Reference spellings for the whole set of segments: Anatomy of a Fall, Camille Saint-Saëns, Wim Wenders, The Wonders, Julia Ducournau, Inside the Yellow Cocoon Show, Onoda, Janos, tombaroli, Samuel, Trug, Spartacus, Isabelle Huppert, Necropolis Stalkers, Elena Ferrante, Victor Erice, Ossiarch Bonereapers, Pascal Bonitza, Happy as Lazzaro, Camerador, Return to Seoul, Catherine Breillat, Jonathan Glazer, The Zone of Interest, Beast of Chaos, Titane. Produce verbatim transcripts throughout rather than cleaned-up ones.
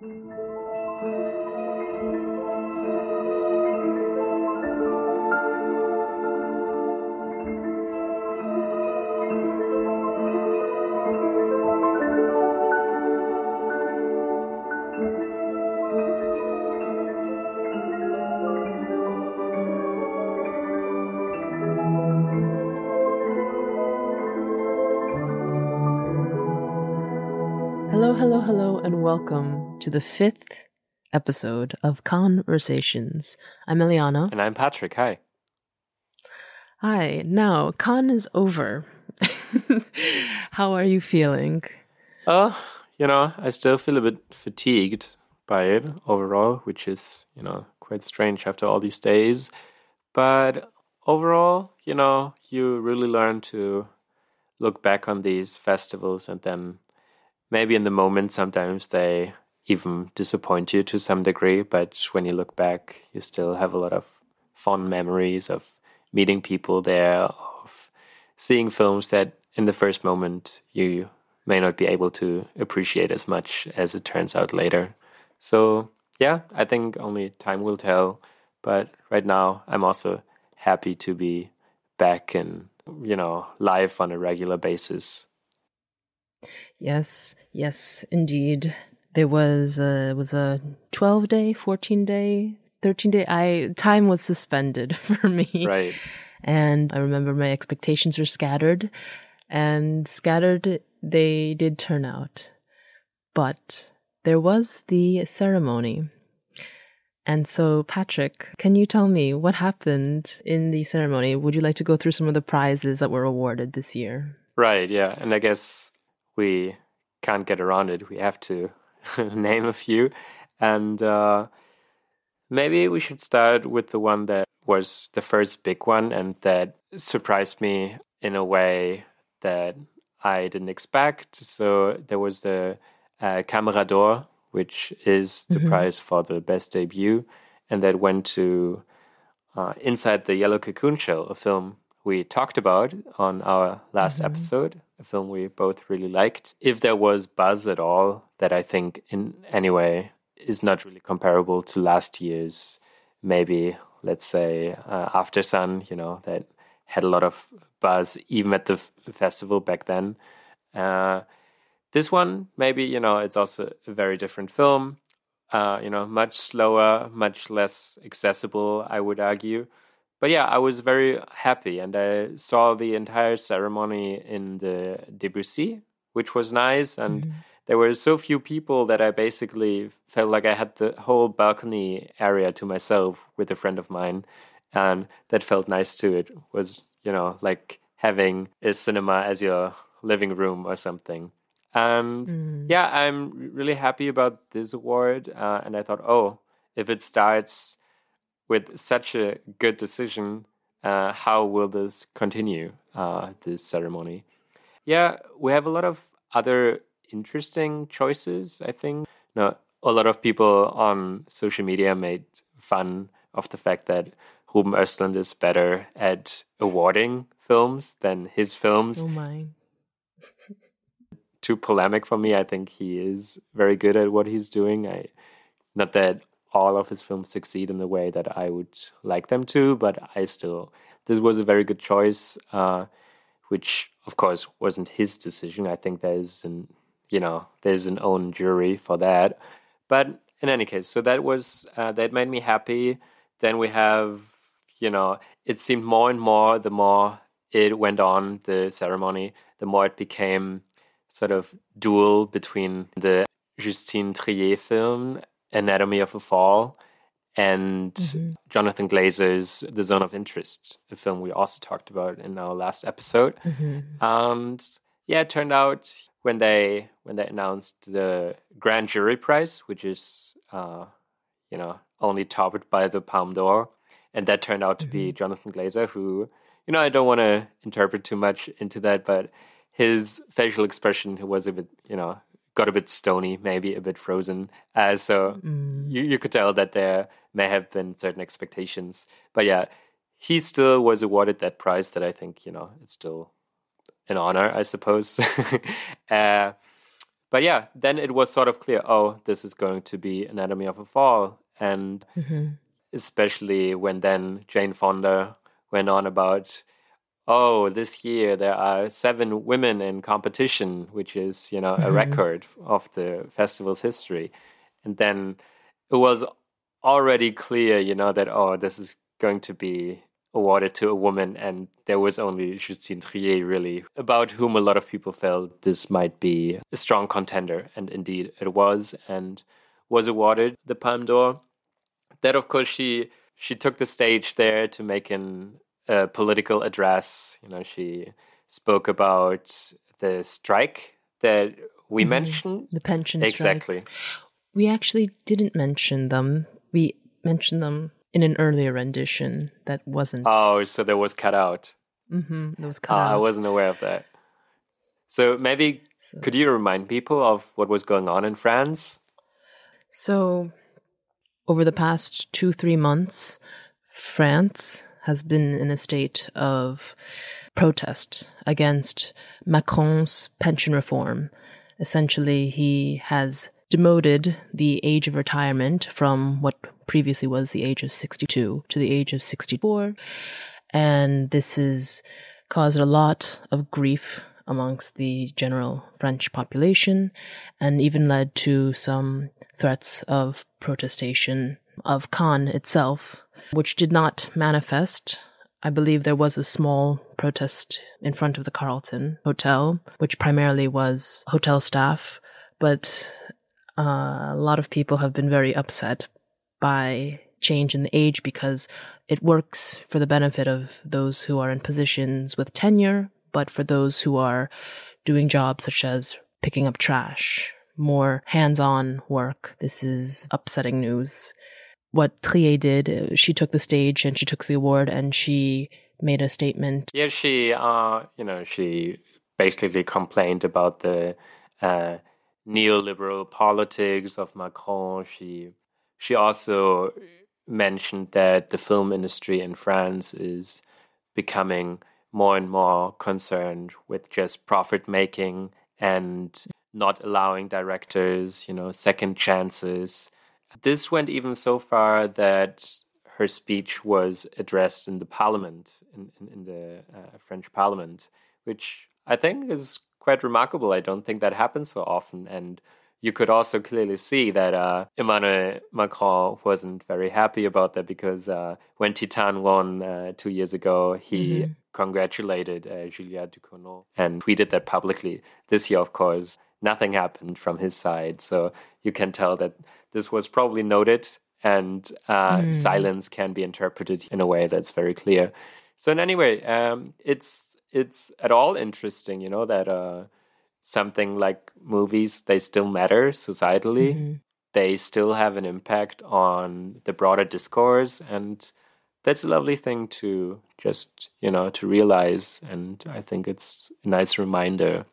Hello, hello, hello, and welcome to the fifth episode of Conversations. I'm Eliana. And I'm Patrick. Hi. Hi. Now, Cannes is over. How are you feeling? Uh, you know, I still feel a bit fatigued by it overall, which is, you know, quite strange after all these days. But overall, you know, you really learn to look back on these festivals and then maybe in the moment, sometimes they even disappoint you to some degree. But when you look back, you still have a lot of fond memories of meeting people there, of seeing films that in the first moment you may not be able to appreciate as much as it turns out later. So yeah, I think only time will tell. But right now, I'm also happy to be back and, you know, live on a regular basis. Yes, yes, indeed. There was a, was a twelve-day, fourteen-day, thirteen-day. I time was suspended for me. Right. And I remember my expectations were scattered. And scattered, they did turn out. But there was the ceremony. And so, Patrick, can you tell me what happened in the ceremony? Would you like to go through some of the prizes that were awarded this year? Right, yeah. And I guess we can't get around it. We have to name a few. And uh, maybe we should start with the one that was the first big one and that surprised me in a way that I didn't expect. So there was the uh, Camerador, which is the mm-hmm. prize for the best debut. And that went to uh, Inside the Yellow Cocoon Show, a film we talked about on our last mm-hmm. episode, a film we both really liked. If there was buzz at all, that I think in any way is not really comparable to last year's, maybe, let's say, uh, Aftersun, you know, that had a lot of buzz even at the f- festival back then. Uh, this one, maybe, you know, it's also a very different film, uh, you know, much slower, much less accessible, I would argue. But yeah, I was very happy and I saw the entire ceremony in the Debussy, which was nice. And mm-hmm. there were so few people that I basically felt like I had the whole balcony area to myself with a friend of mine. And that felt nice too. It was, you know, like having a cinema as your living room or something. And mm-hmm. yeah, I'm really happy about this award. Uh, and I thought, oh, if it starts with such a good decision, uh, how will this continue, uh, this ceremony? Yeah, we have a lot of other interesting choices, I think. No, a lot of people on social media made fun of the fact that Ruben Östlund is better at awarding films than his films. Oh my. Too polemic for me. I think he is very good at what he's doing. I, not that all of his films succeed in the way that I would like them to, but I still, this was a very good choice, uh, which of course wasn't his decision. I think there's an, you know, there's an own jury for that. But in any case, so that was, uh, that made me happy. Then we have, you know, it seemed more and more, the more it went on, the ceremony, the more it became sort of duel between the Justine Triet film Anatomy of a Fall, and mm-hmm. Jonathan Glazer's The Zone of Interest, a film we also talked about in our last episode. Mm-hmm. And yeah, it turned out when they when they announced the Grand Jury Prize, which is, uh, you know, only topped by the Palme d'Or, and that turned out to mm-hmm. be Jonathan Glazer, who, you know, I don't want to interpret too much into that, but his facial expression was a bit, you know, got a bit stony, maybe a bit frozen. Uh, so mm. you, you could tell that there may have been certain expectations. But yeah, he still was awarded that prize that I think, you know, it's still an honor, I suppose. uh, But yeah, then it was sort of clear, oh, this is going to be Anatomy of a Fall. And mm-hmm. especially when then Jane Fonda went on about, oh, this year there are seven women in competition, which is, you know, mm-hmm. a record of the festival's history. And then it was already clear, you know, that, oh, this is going to be awarded to a woman. And there was only Justine Triet, really, about whom a lot of people felt this might be a strong contender. And indeed it was, and was awarded the Palme d'Or. Then, of course, she she took the stage there to make an, a political address. You know, she spoke about the strike that we mm, mentioned. The pension exactly. strikes. We actually didn't mention them. We mentioned them in an earlier rendition that wasn't. Oh, so that was cut out. Mm-hmm, that was cut uh, out. I wasn't aware of that. So maybe so. Could you remind people of what was going on in France? So over the past two, three months, France has been in a state of protest against Macron's pension reform. Essentially, he has demoted the age of retirement from what previously was the age of sixty-two to the age of sixty-four. And this has caused a lot of grief amongst the general French population, and even led to some threats of protestation of Cannes itself, which did not manifest. I believe there was a small protest in front of the Carlton Hotel, which primarily was hotel staff, but uh, a lot of people have been very upset by change in the age because it works for the benefit of those who are in positions with tenure, but for those who are doing jobs such as picking up trash, more hands-on work, this is upsetting news. What Triet did, she took the stage and she took the award and she made a statement. Yeah, she, uh, you know, she basically complained about the uh, neoliberal politics of Macron. She, she also mentioned that the film industry in France is becoming more and more concerned with just profit making and not allowing directors, you know, second chances. This went even so far that her speech was addressed in the parliament, in, in, in the uh, French parliament, which I think is quite remarkable. I don't think that happens so often. And you could also clearly see that uh, Emmanuel Macron wasn't very happy about that, because uh, when Titane won uh, two years ago, he mm-hmm. congratulated uh, Julia Ducournau and tweeted that publicly. This year, of course, nothing happened from his side. So you can tell that this was probably noted, and uh, mm. silence can be interpreted in a way that's very clear. So in any way, um, it's, it's at all interesting, you know, that... Uh, something like movies, they still matter societally. Mm-hmm. They still have an impact on the broader discourse. And that's a lovely thing to just, you know, to realize. And I think it's a nice reminder.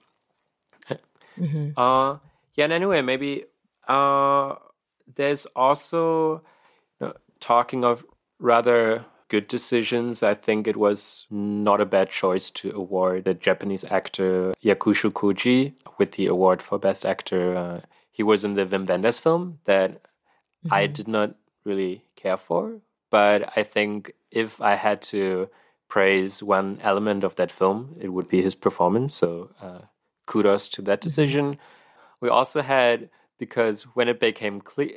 Mm-hmm. Uh, yeah, and anyway, maybe uh, there's also, you know, talking of rather good decisions. I think it was not a bad choice to award the Japanese actor Yakusho Koji with the award for Best Actor. Uh, he was in the Wim Wenders film that mm-hmm. I did not really care for. But I think if I had to praise one element of that film, it would be his performance. So uh, kudos to that decision. Mm-hmm. We also had, because when it became clear...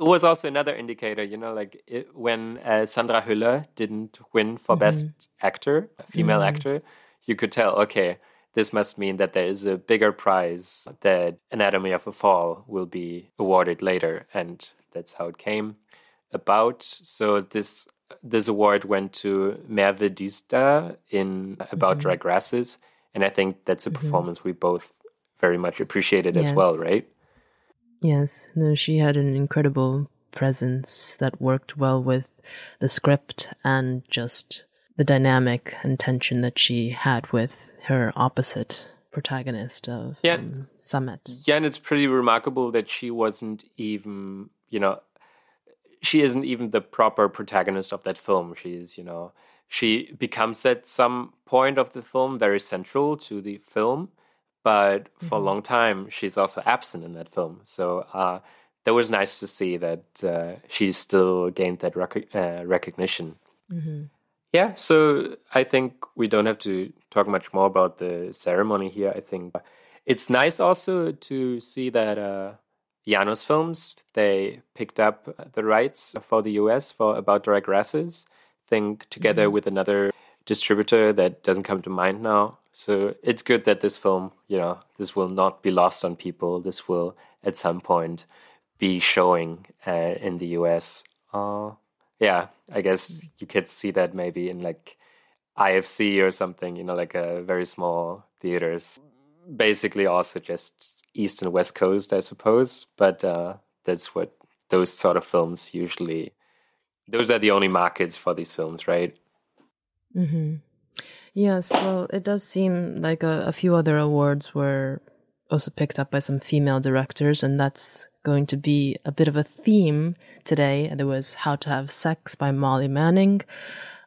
It was also another indicator, you know, like it, when uh, Sandra Hüller didn't win for mm-hmm. Best Actor, a female mm-hmm. actor, you could tell, okay, this must mean that there is a bigger prize that Anatomy of a Fall will be awarded later. And that's how it came about. So this this award went to Merve Dista in About mm-hmm. Dry Grasses. And I think that's a mm-hmm. performance we both very much appreciated yes. as well, right? Yes, no, she had an incredible presence that worked well with the script and just the dynamic and tension that she had with her opposite protagonist of yeah. um, Summit. Yeah, and it's pretty remarkable that she wasn't even, you know, she isn't even the proper protagonist of that film. She's, you know, she becomes at some point of the film very central to the film, But for mm-hmm. a long time, she's also absent in that film. So uh, that was nice to see that uh, she still gained that rec- uh, recognition. Mm-hmm. Yeah, so I think we don't have to talk much more about the ceremony here, I think. It's nice also to see that uh, Janos Films, they picked up the rights for the U S for About Dry Grasses, I think together mm-hmm. with another distributor that doesn't come to mind now. So it's good that this film, you know, this will not be lost on people. This will at some point be showing uh, in the U S. Uh, yeah, I guess you could see that maybe in like I F C or something, you know, like a very small theaters. Basically also just East and West Coast, I suppose. But uh, that's what those sort of films usually, those are the only markets for these films, right? Mm-hmm. Yes, well, it does seem like a, a few other awards were also picked up by some female directors, and that's going to be a bit of a theme today. There was How to Have Sex by Molly Manning,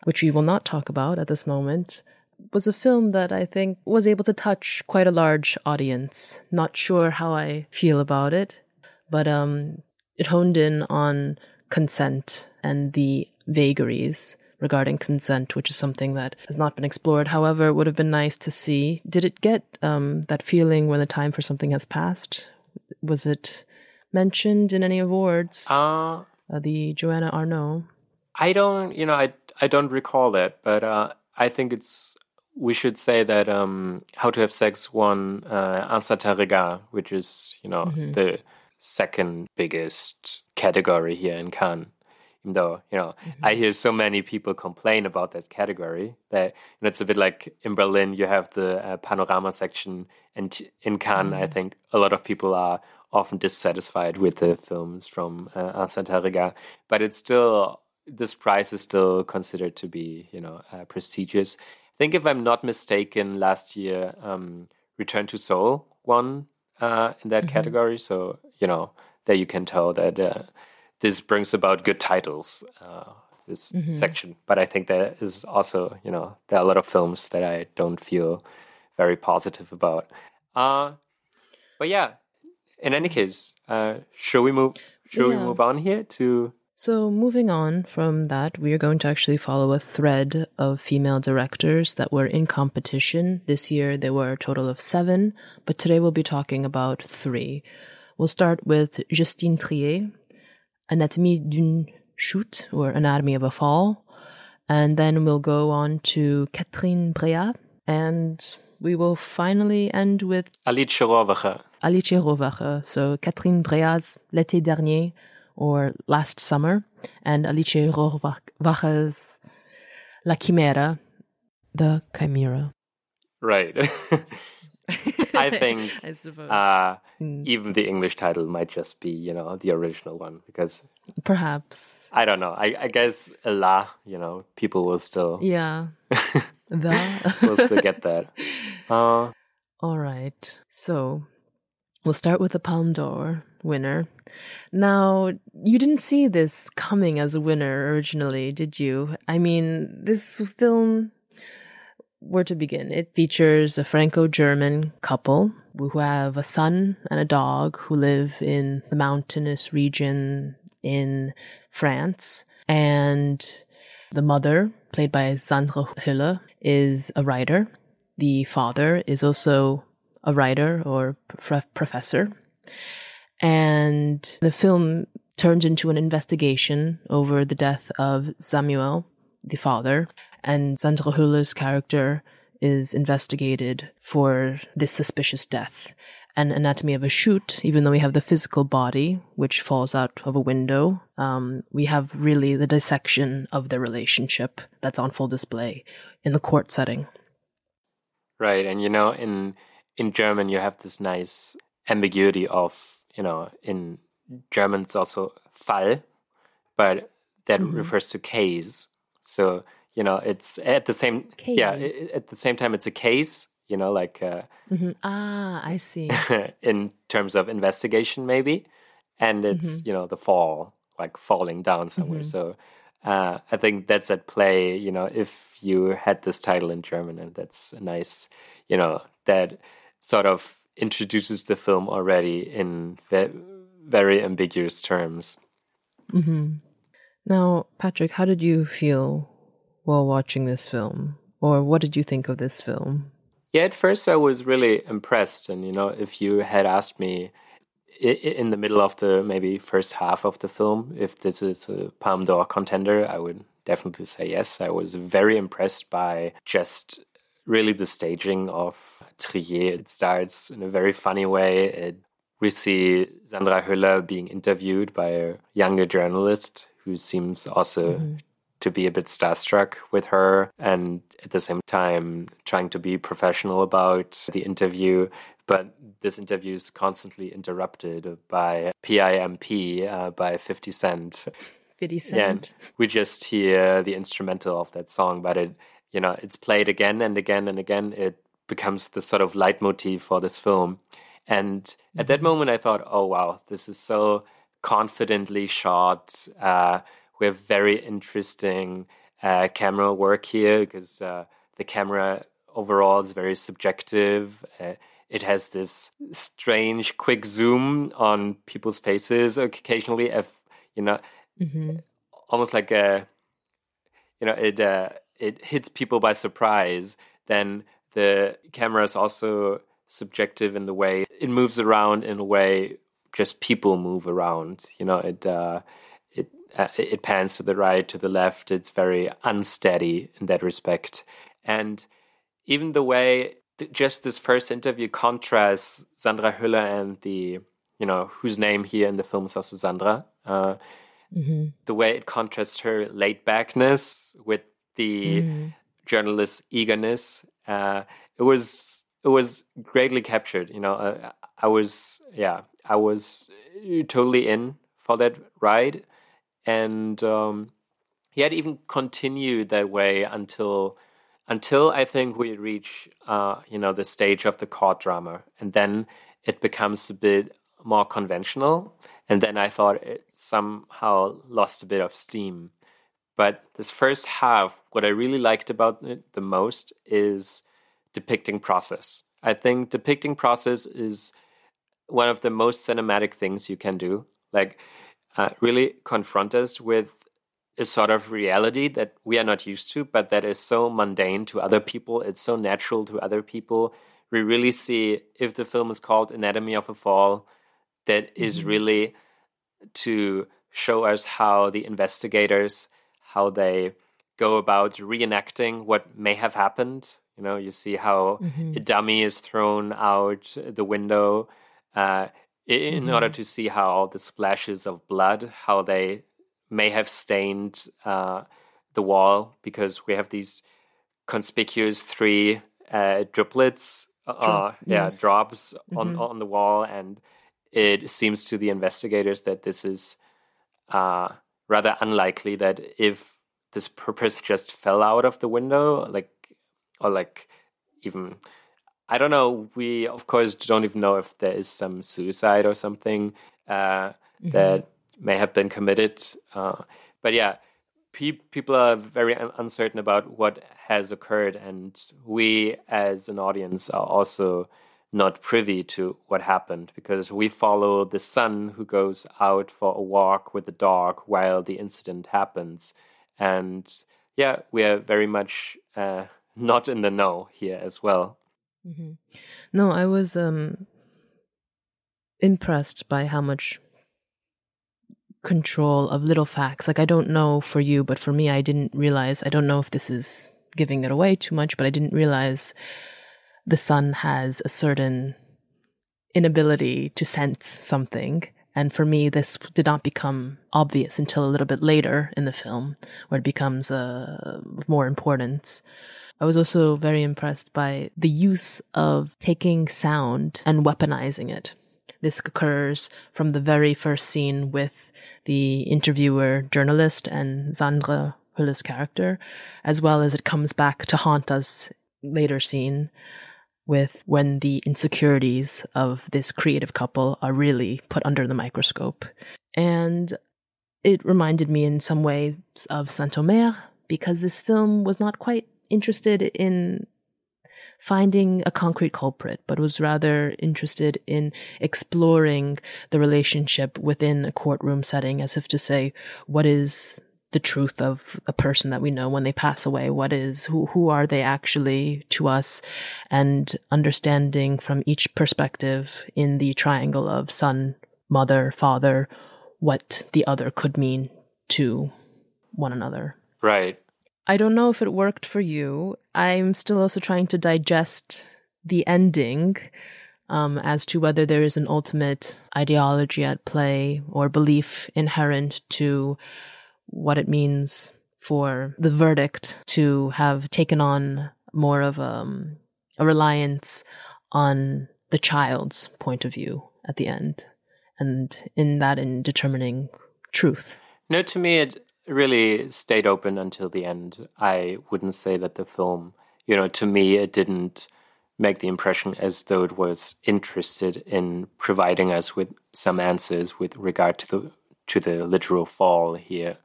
which we will not talk about at this moment. It was a film that I think was able to touch quite a large audience. Not sure how I feel about it, but um, it honed in on consent and the vagaries regarding consent, which is something that has not been explored. However, it would have been nice to see. Did it get um, that feeling when the time for something has passed? Was it mentioned in any awards? Uh, uh, the Joanna Arnault? I don't, you know, I, I don't recall that, but uh, I think it's, we should say that um, How to Have Sex won uh, Ansa Tarega, which is, you know, mm-hmm. the second biggest category here in Cannes. Though, you know, mm-hmm. I hear so many people complain about that category that, and it's a bit like in Berlin, you have the uh, panorama section, and in Cannes, mm-hmm. I think a lot of people are often dissatisfied with the films from uh, Ansa Tarega, but it's still, this prize is still considered to be, you know, uh, prestigious. I think if I'm not mistaken, last year, um, Return to Seoul won uh, in that mm-hmm. category. So, you know, there you can tell that, uh, this brings about good titles, uh, this mm-hmm. section. But I think there is also, you know, there are a lot of films that I don't feel very positive about. Uh, but yeah, in any case, uh, should we move? Should yeah. we move on here to? So moving on from that, we are going to actually follow a thread of female directors that were in competition this year. There were a total of seven, but today we'll be talking about three. We'll start with Justine Triet, Anatomie d'une Chute, or Anatomy of a Fall. And then we'll go on to Catherine Breillat. And we will finally end with Alice Rohrwacher. Alice Rohrwacher. So Catherine Breillat's L'été dernier, or Last Summer, and Alice Rohrwacher's La Chimera, The Chimera. Right. I think I suppose. Uh, mm. even the English title might just be, you know, the original one, because perhaps I don't know. I, I guess Allah, you know, people will still yeah, the will still get that. Uh, All right, so we'll start with the Palme d'Or winner. Now, you didn't see this coming as a winner originally, did you? I mean, this film. Where to begin? It features a Franco-German couple who have a son and a dog who live in the mountainous region in France. And the mother, played by Sandra Hüller, is a writer. The father is also a writer or prof- professor. And the film turns into an investigation over the death of Samuel, the father. And Sandra Hüller's character is investigated for this suspicious death. And Anatomy of a Chute, even though we have the physical body, which falls out of a window, um, we have really the dissection of the relationship that's on full display in the court setting. Right. And, you know, in in German, you have this nice ambiguity of, you know, in German, it's also Fall, but that mm-hmm. refers to case. So, you know, it's at the same case. Yeah, it, at the same time, it's a case, you know, like uh, mm-hmm. ah, I see. in terms of investigation, maybe, and it's mm-hmm. you know, the fall, like falling down somewhere. Mm-hmm. So uh, I think that's at play. You know, if you had this title in German, and that's a nice, you know, that sort of introduces the film already in ve- very ambiguous terms. Mm-hmm. Now, Patrick, how did you feel while watching this film? Or what did you think of this film? Yeah, at first I was really impressed. And, you know, if you had asked me in the middle of the maybe first half of the film, if this is a Palme d'Or contender, I would definitely say yes. I was very impressed by just really the staging of Triet. It starts in a very funny way. It, we see Sandra Hüller being interviewed by a younger journalist who seems also mm-hmm. to be a bit starstruck with her, and at the same time trying to be professional about the interview. But this interview is constantly interrupted by P I M P, uh, by fifty cent. fifty cent. Yeah, we just hear the instrumental of that song, but it, you know, it's played again and again and again. It becomes the sort of leitmotif for this film. And at that moment I thought, oh, wow, this is so confidently shot. Uh, we have very interesting uh, camera work here, because uh, the camera overall is very subjective. Uh, It has this strange quick zoom on people's faces occasionally, if, you know, mm-hmm. almost like a, you know, it uh, it hits people by surprise. Then the camera is also subjective in the way it moves around, in a way just people move around. You know, it uh, it uh, it pans to the right, to the left. It's very unsteady in that respect, and even the way. Just this first interview contrasts Sandra Hüller and the, you know, whose name here in the film is also Sandra. Uh, mm-hmm. The way it contrasts her laid backness with the mm. journalist's eagerness. Uh, it was it was greatly captured. You know, uh, I was yeah, I was totally in for that ride, and um, he had even continued that way until. Until I think we reach, uh, you know, the stage of the court drama, and then it becomes a bit more conventional. And then I thought it somehow lost a bit of steam. But this first half, what I really liked about it the most is depicting process. I think depicting process is one of the most cinematic things you can do. Like, uh, really confront us with a sort of reality that we are not used to, but that is so mundane to other people. It's so natural to other people. We really see, if the film is called Anatomy of a Fall, that is mm-hmm. really to show us how the investigators, how they go about reenacting what may have happened. You know, you see how mm-hmm. a dummy is thrown out the window uh, in mm-hmm. order to see how the splashes of blood, how they may have stained uh, the wall, because we have these conspicuous three uh, driplets, uh, Drop, yeah, yes. drops mm-hmm. on, on the wall. And it seems to the investigators that this is uh, rather unlikely, that if this person just fell out of the window, like, or like even, I don't know, we of course don't even know if there is some suicide or something uh, mm-hmm. that may have been committed. Uh, but yeah, pe- people are very un- uncertain about what has occurred. And we as an audience are also not privy to what happened, because we follow the son who goes out for a walk with the dog while the incident happens. And yeah, we are very much uh, not in the know here as well. Mm-hmm. No, I was um, impressed by how much control of little facts. Like, I don't know for you, but for me, I didn't realize, I don't know if this is giving it away too much, but I didn't realize the son has a certain inability to sense something. And for me, this did not become obvious until a little bit later in the film, where it becomes uh, of more importance. I was also very impressed by the use of taking sound and weaponizing it. This occurs from the very first scene with the interviewer journalist and Sandra Hüller's character, as well as it comes back to haunt us later scene with when the insecurities of this creative couple are really put under the microscope. And it reminded me in some ways of Saint-Omer, because this film was not quite interested in finding a concrete culprit, but was rather interested in exploring the relationship within a courtroom setting, as if to say, what is the truth of a person that we know when they pass away? What is, who, who are they actually to us? And understanding from each perspective in the triangle of son, mother, father, what the other could mean to one another. Right. I don't know if it worked for you. I'm still also trying to digest the ending, um, as to whether there is an ultimate ideology at play or belief inherent to what it means for the verdict to have taken on more of a, a reliance on the child's point of view at the end, and in that in determining truth. No, to me, it really stayed open until the end. I wouldn't say that the film, you know, to me, it didn't make the impression as though it was interested in providing us with some answers with regard to the to the literal fall here.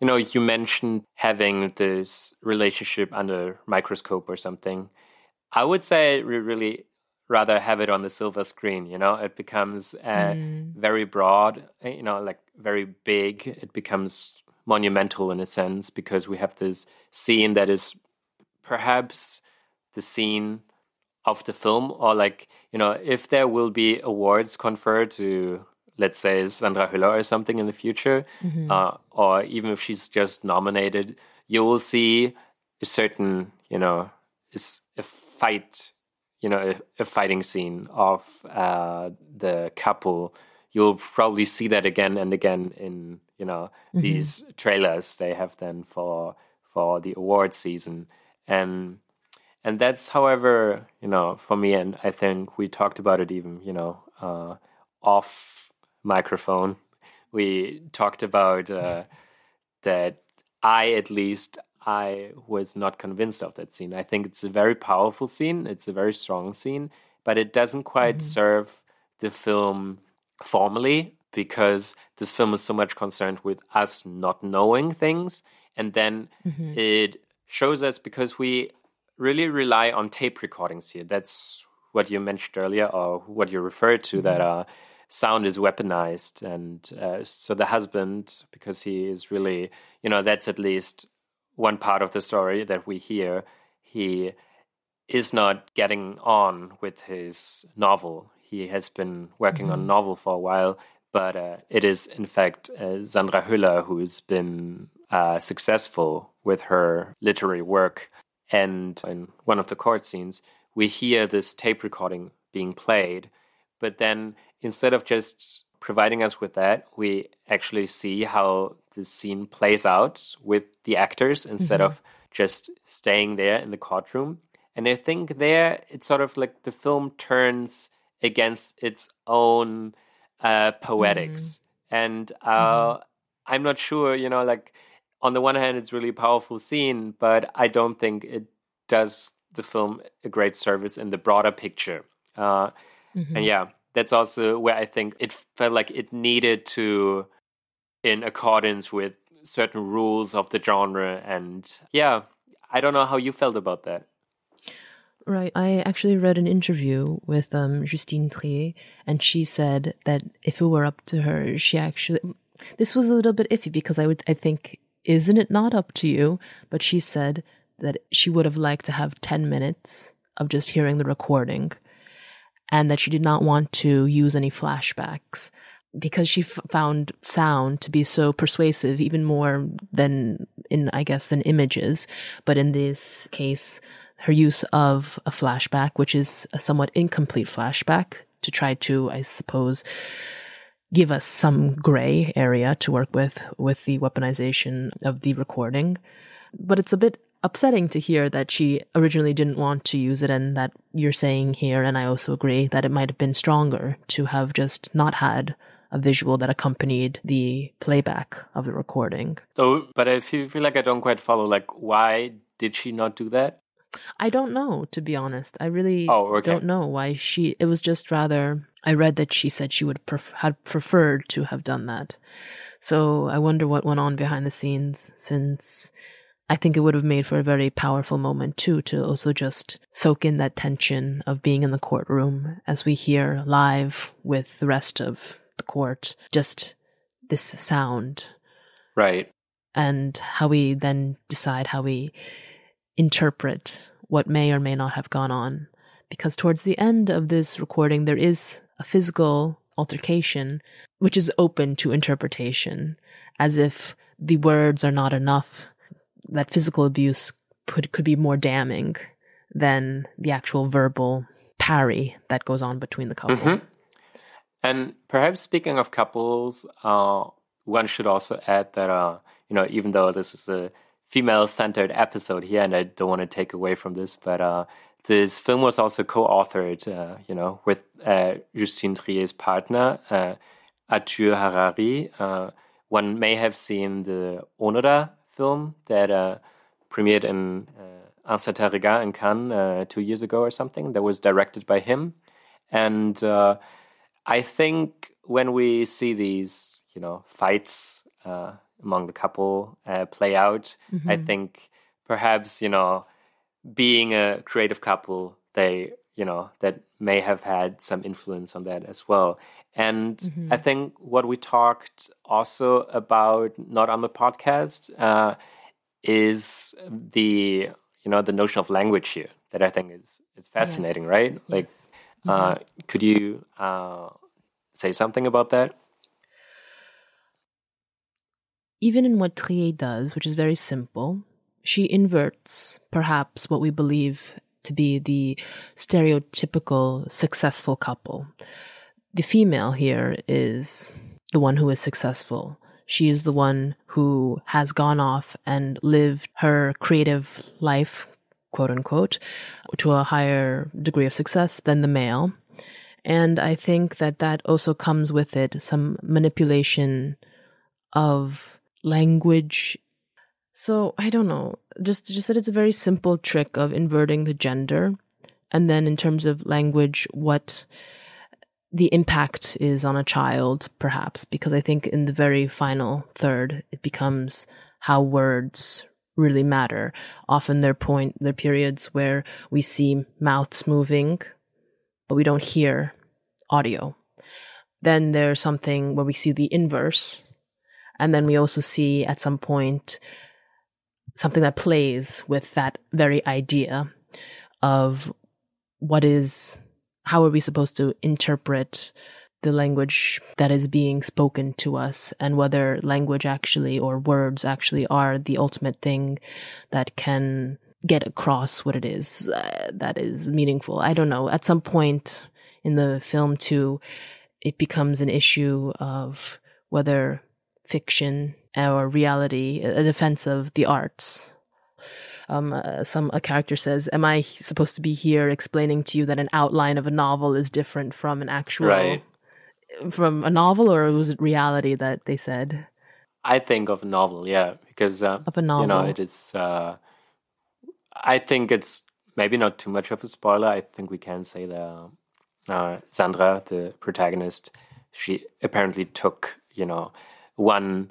You know, you mentioned having this relationship under microscope or something. I would say we really rather have it on the silver screen, you know? It becomes uh, mm. very broad, you know, like very big. It becomes monumental in a sense, because we have this scene that is perhaps the scene of the film, or like, you know, if there will be awards conferred to, let's say, Sandra Hüller or something in the future, mm-hmm. uh, or even if she's just nominated, you will see a certain, you know, a fight, you know, a, a fighting scene of uh, the couple. You'll probably see that again and again in, you know, mm-hmm. these trailers they have then for for the award season. And and that's, however, you know, for me, and I think we talked about it even, you know, uh, off microphone, we talked about uh, that I, at least, I was not convinced of that scene. I think it's a very powerful scene. It's a very strong scene, but it doesn't quite mm-hmm. serve the film formally, because this film is so much concerned with us not knowing things. And then mm-hmm. it shows us, because we really rely on tape recordings here. That's what you mentioned earlier, or what you referred to, mm-hmm. that are... Uh, sound is weaponized, and uh, so the husband, because he is really, you know, that's at least one part of the story that we hear, he is not getting on with his novel. He has been working mm-hmm. on novel for a while, but uh, it is, in fact, uh, Sandra Hüller who's been uh, successful with her literary work. And in one of the court scenes, we hear this tape recording being played, but then instead of just providing us with that, we actually see how the scene plays out with the actors instead mm-hmm. of just staying there in the courtroom. And I think there it's sort of like the film turns against its own uh, poetics. Mm-hmm. And uh, mm-hmm. I'm not sure, you know, like on the one hand, it's really a powerful scene, but I don't think it does the film a great service in the broader picture. Uh, mm-hmm. And yeah. That's also where I think it felt like it needed to, in accordance with certain rules of the genre. And yeah, I don't know how you felt about that. Right. I actually read an interview with um, Justine Triet, and she said that if it were up to her, she actually... This was a little bit iffy, because I would, I think, isn't it not up to you? But she said that she would have liked to have ten minutes of just hearing the recording, and that she did not want to use any flashbacks, because she f- found sound to be so persuasive, even more than in, I guess, than images. But in this case, her use of a flashback, which is a somewhat incomplete flashback, to try to, I suppose, give us some gray area to work with, with the weaponization of the recording. But it's a bit upsetting to hear that she originally didn't want to use it, and that you're saying here, and I also agree, that it might have been stronger to have just not had a visual that accompanied the playback of the recording. Oh, but I feel, feel like I don't quite follow, like, why did she not do that? I don't know, to be honest. I really oh, okay. don't know why she... It was just rather... I read that she said she would pref- had preferred to have done that. So I wonder what went on behind the scenes, since... I think it would have made for a very powerful moment too, to also just soak in that tension of being in the courtroom as we hear live with the rest of the court, just this sound. Right. And how we then decide how we interpret what may or may not have gone on. Because towards the end of this recording, there is a physical altercation, which is open to interpretation, as if the words are not enough, that physical abuse could, could be more damning than the actual verbal parry that goes on between the couple. Mm-hmm. And perhaps speaking of couples, uh, one should also add that, uh, you know, even though this is a female-centered episode here, and I don't want to take away from this, but uh, this film was also co-authored, uh, you know, with uh, Justine Triet's partner, uh, Atul Harari. Uh, one may have seen the Onoda film that uh, premiered in uh, Ansatarega in Cannes uh, two years ago or something, that was directed by him. And uh, I think when we see these, you know, fights uh, among the couple uh, play out, mm-hmm. I think perhaps, you know, being a creative couple, they, you know, that may have had some influence on that as well. And mm-hmm. I think what we talked also about, not on the podcast, uh, is the, you know, the notion of language here that I think is, is fascinating, yes. right? Like, yes. mm-hmm. uh, could you uh, say something about that? Even in what Triet does, which is very simple, she inverts perhaps what we believe to be the stereotypical successful couple. The female here is the one who is successful. She is the one who has gone off and lived her creative life, quote unquote, to a higher degree of success than the male. And I think that that also comes with it some manipulation of language. So I don't know, just just that it's a very simple trick of inverting the gender. And then in terms of language, what the impact is on a child, perhaps, because I think in the very final third, it becomes how words really matter. Often there point, there are periods where we see mouths moving, but we don't hear audio. Then there's something where we see the inverse. And then we also see at some point something that plays with that very idea of what is... how are we supposed to interpret the language that is being spoken to us, and whether language actually or words actually are the ultimate thing that can get across what it is uh, that is meaningful? I don't know. At some point in the film, too, it becomes an issue of whether fiction or reality, a defense of the arts. Um, uh, some a character says, "Am I supposed to be here explaining to you that an outline of a novel is different from an actual, right. from a novel, or was it reality that they said?" I think of a novel, yeah, because uh, of a novel. You know, it is. Uh, I think it's maybe not too much of a spoiler. I think we can say that uh, Sandra, the protagonist, she apparently took, you know, one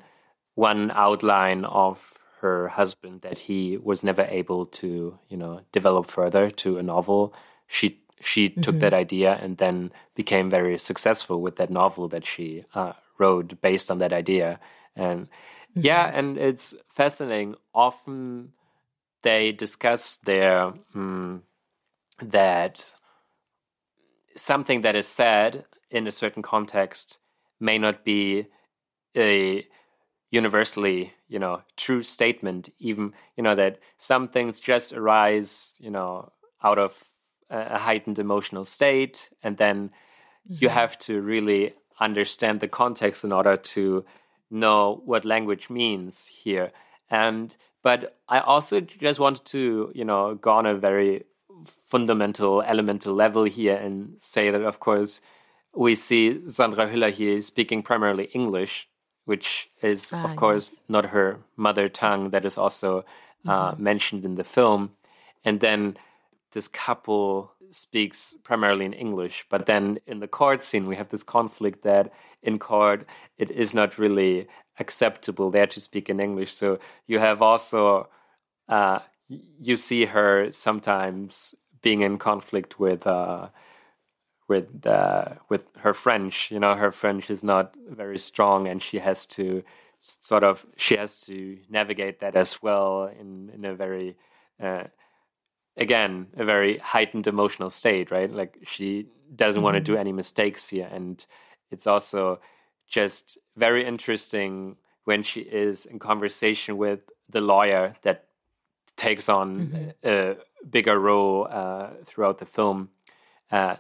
one outline of her husband that he was never able to, you know, develop further to a novel. She she mm-hmm. took that idea and then became very successful with that novel that she uh, wrote based on that idea. And mm-hmm. yeah, and it's fascinating. Often they discuss their um, that something that is said in a certain context may not be a universally, you know, true statement, even, you know, that some things just arise, you know, out of a heightened emotional state. And then mm-hmm. you have to really understand the context in order to know what language means here. And, but I also just wanted to, you know, go on a very fundamental, elemental level here and say that, of course, we see Sandra Hüller here speaking primarily English, which is, ah, of course, yes. not her mother tongue, that is also uh, mm-hmm. mentioned in the film. And then this couple speaks primarily in English. But then in the court scene, we have this conflict that in court, it is not really acceptable there to speak in English. So you have also uh, you see her sometimes being in conflict with uh, with uh, with her French. You know, her French is not very strong, and she has to sort of she has to navigate that as well in in a very uh, again a very heightened emotional state, right? Like she doesn't mm-hmm. want to do any mistakes here, and it's also just very interesting when she is in conversation with the lawyer that takes on mm-hmm. a bigger role uh, throughout the film. Uh,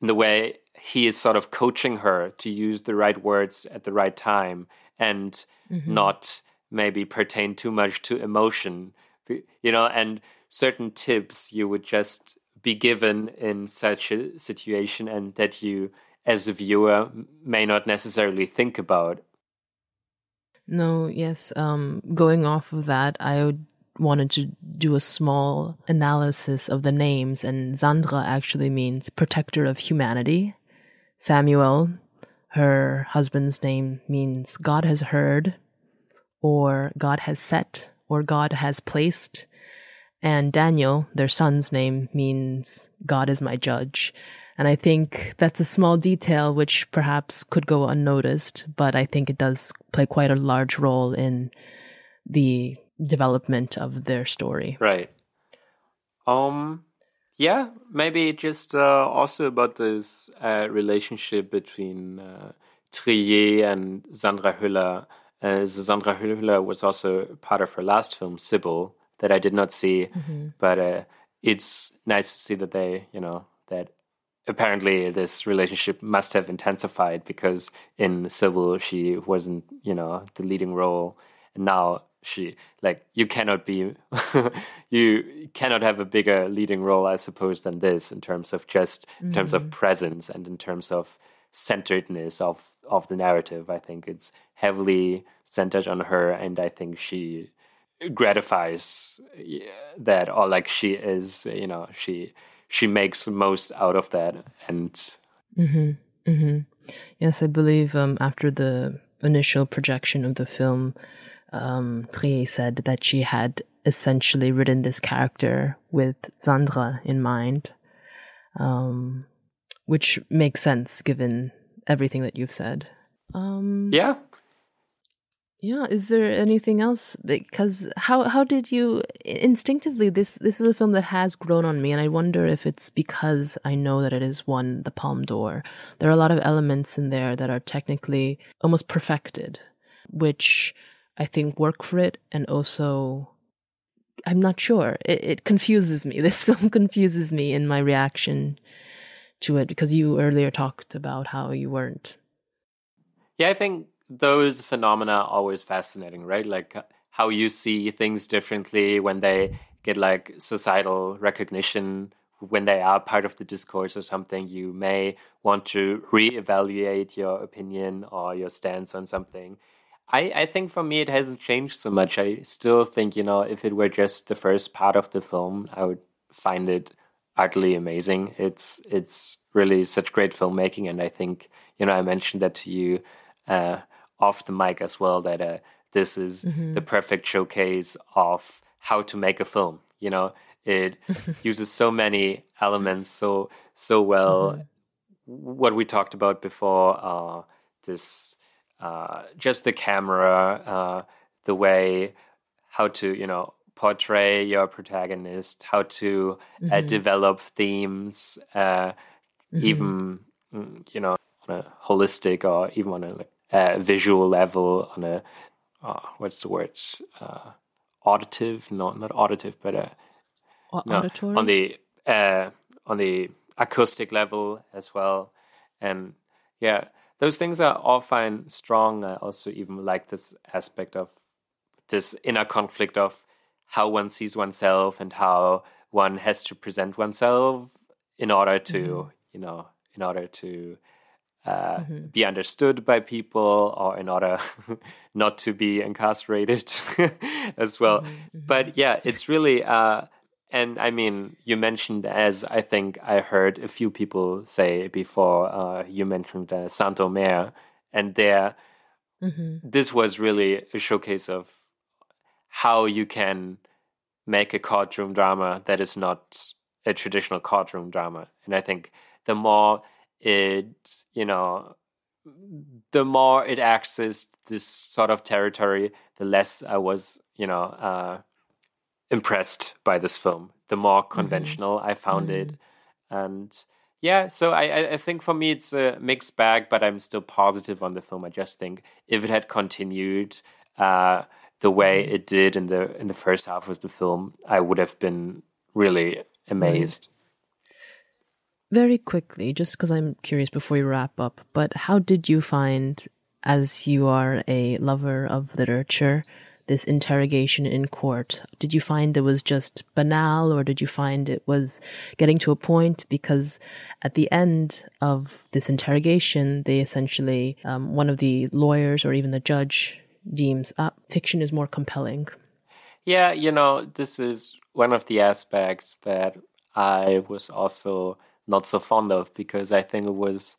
in the way he is sort of coaching her to use the right words at the right time and mm-hmm. not maybe pertain too much to emotion, you know, and certain tips you would just be given in such a situation and that you, as a viewer, may not necessarily think about. No, yes. Um, going off of that, I would wanted to do a small analysis of the names, and Sandra actually means protector of humanity. Samuel, her husband's name, means God has heard, or God has set, or God has placed. And Daniel, their son's name, means God is my judge. And I think that's a small detail which perhaps could go unnoticed, but I think it does play quite a large role in the development of their story. Right. Um. Yeah, maybe just uh, also about this uh, relationship between uh, Triet and Sandra Hüller. Uh, Sandra Hüller was also part of her last film, Sybil, that I did not see, mm-hmm. but uh, it's nice to see that they, you know, that apparently this relationship must have intensified, because in Sybil she wasn't, you know, the leading role, and now she, like, you cannot be you cannot have a bigger leading role, I suppose, than this in terms of just in mm-hmm. terms of presence and in terms of centeredness of of the narrative. I think it's heavily centered on her, and I think she gratifies that, or like she is, you know, she she makes the most out of that. And mm-hmm. Mm-hmm. Yes, I believe um, after the initial projection of the film, Um, Triet said that she had essentially written this character with Sandra in mind, um, which makes sense given everything that you've said. Um, yeah. Yeah. Is there anything else? Because how how did you instinctively? This this is a film that has grown on me, and I wonder if it's because I know that it has won the Palme d'Or. There are a lot of elements in there that are technically almost perfected, which I think work for it, and also, I'm not sure. It, it confuses me. This film confuses me in my reaction to it, because you earlier talked about how you weren't. Yeah, I think those phenomena are always fascinating, right? Like how you see things differently when they get like societal recognition, when they are part of the discourse or something. You may want to reevaluate your opinion or your stance on something. I, I think for me it hasn't changed so much. I still think, you know, if it were just the first part of the film, I would find it utterly amazing. It's it's really such great filmmaking, and I think, you know, I mentioned that to you uh, off the mic as well, that uh, this is mm-hmm. the perfect showcase of how to make a film. You know, it uses so many elements so so well. Mm-hmm. What we talked about before, uh, this. Uh, just the camera, uh, the way how to, you know, portray your protagonist, how to mm-hmm. uh, develop themes, uh, mm-hmm. even, you know, on a holistic or even on a like, uh, visual level, on a, oh, what's the word? Uh, auditive? No, not auditive, but a, o- no, auditory? on the uh, on the acoustic level as well. And yeah, those things are all fine, strong. I also even like this aspect of this inner conflict of how one sees oneself and how one has to present oneself in order to, mm-hmm. you know, in order to uh, mm-hmm. be understood by people, or in order not to be incarcerated as well. Mm-hmm. But yeah, it's really, uh, and I mean, you mentioned, as I think I heard a few people say before, uh, you mentioned uh, Saint-Omer, and there, mm-hmm. this was really a showcase of how you can make a courtroom drama that is not a traditional courtroom drama. And I think the more it, you know, the more it accessed this sort of territory, the less I was, you know, uh, impressed by this film. The more conventional mm-hmm. I found mm-hmm. it. And yeah, so I, I think for me it's a mixed bag, but I'm still positive on the film. I just think if it had continued uh, the way it did in the in the first half of the film, I would have been really amazed. Very quickly, just because I'm curious before you wrap up, but how did you find, as you are a lover of literature, this interrogation in court? Did you find it was just banal, or did you find it was getting to a point? Because at the end of this interrogation, they essentially, um, one of the lawyers or even the judge deems, ah, fiction is more compelling. Yeah, you know, this is one of the aspects that I was also not so fond of, because I think it was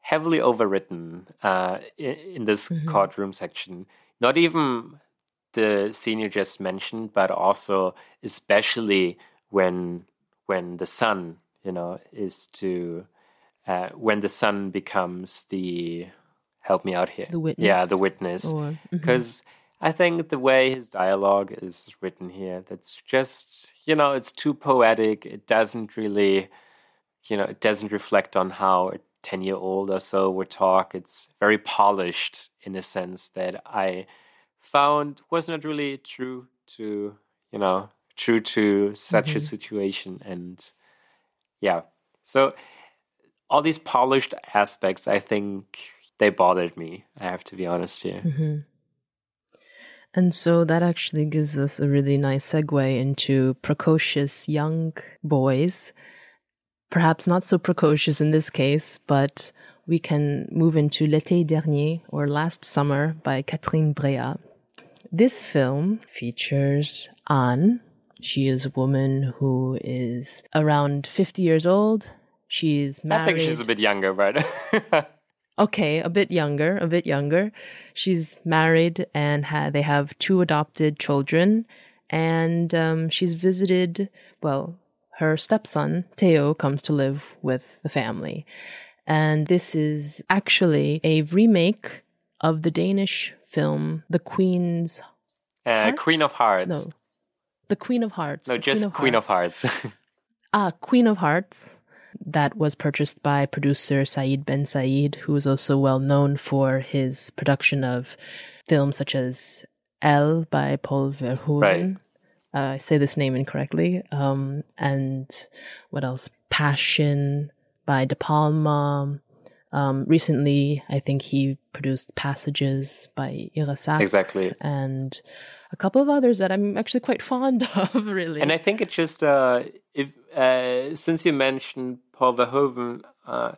heavily overwritten uh, in, in this mm-hmm. courtroom section. Not even the scene you just mentioned, but also especially when when the son, you know, is to uh, when the son becomes the help me out here, the witness, yeah, the witness, because mm-hmm. I think the way his dialogue is written here, that's just, you know, it's too poetic. It doesn't really, you know, it doesn't reflect on how it, ten-year-old or so would talk. It's very polished in a sense that I found was not really true to, you know, true to such mm-hmm. a situation. And yeah, so all these polished aspects, I think they bothered me, I have to be honest here. Mm-hmm. And so that actually gives us a really nice segue into precocious young boys. Perhaps not so precocious in this case, but we can move into L'été dernier, or Last Summer, by Catherine Breillat. This film features Anne. She is a woman who is around fifty years old. She's married. I think she's a bit younger, right? Okay, a bit younger, a bit younger. She's married, and ha- they have two adopted children. And um, she's visited, well... her stepson, Theo, comes to live with the family. And this is actually a remake of the Danish film, The Queen's uh, Queen of Hearts. No, The Queen of Hearts. No, the just Queen of Queen Hearts. Of Hearts. Ah, Queen of Hearts. That was purchased by producer Said Ben Said, who is also well known for his production of films such as Elle by Paul Verhoeven. Right. Uh, I say this name incorrectly. Um, and what else? Passion by De Palma. Um, recently, I think he produced Passages by Ira Sachs. Exactly. And a couple of others that I'm actually quite fond of, really. And I think it's just, uh, if uh, since you mentioned Paul Verhoeven, uh,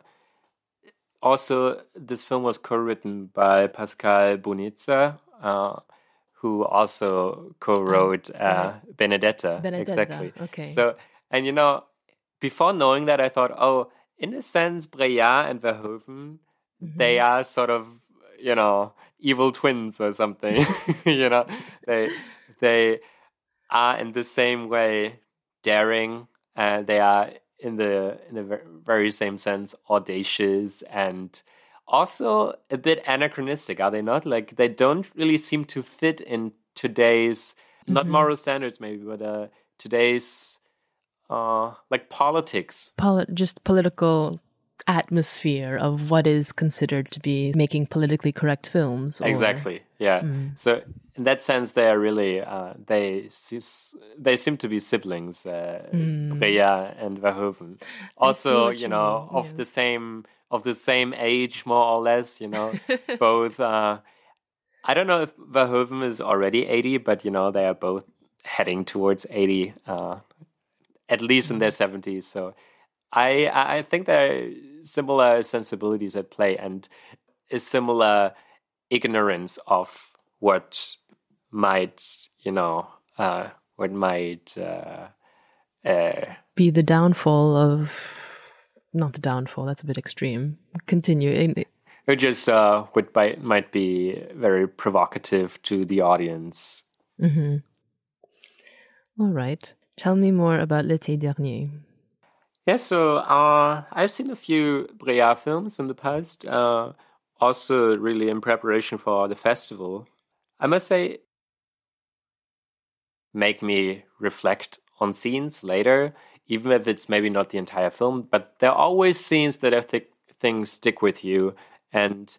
also this film was co-written by Pascal Bonitza, uh who also co-wrote oh, uh, Benedetta. Benedetta, exactly. Okay. So, and you know, before knowing that, I thought, oh, in a sense, Breillat and Verhoeven, mm-hmm. they are sort of, you know, evil twins or something. You know, they they are in the same way daring, and they are in the in the very same sense audacious and. Also a bit anachronistic, are they not? Like, they don't really seem to fit in today's, mm-hmm. not moral standards maybe, but uh, today's, uh, like, politics. Poli- just political atmosphere of what is considered to be making politically correct films. Or... Exactly, yeah. Mm. So in that sense, they are really, uh, they they seem to be siblings, uh, mm. Breillat and Verhoeven. Also, you know, you of yeah. the same... Of the same age, more or less, you know. Both, uh, I don't know if Verhoeven is already eighty, but, you know, they are both heading towards eighty, uh, at least in their seventies. So I I think there are similar sensibilities at play and a similar ignorance of what might, you know, uh, what might... Uh, uh, be the downfall of... Not the downfall, that's a bit extreme. Continue. It just uh, would by, might be very provocative to the audience. Mm-hmm. All right. Tell me more about L'été dernier. Yeah, so uh, I've seen a few Breillat films in the past, uh, also really in preparation for the festival. I must say, make me reflect on scenes later, even if it's maybe not the entire film, but there are always scenes that I think things stick with you. And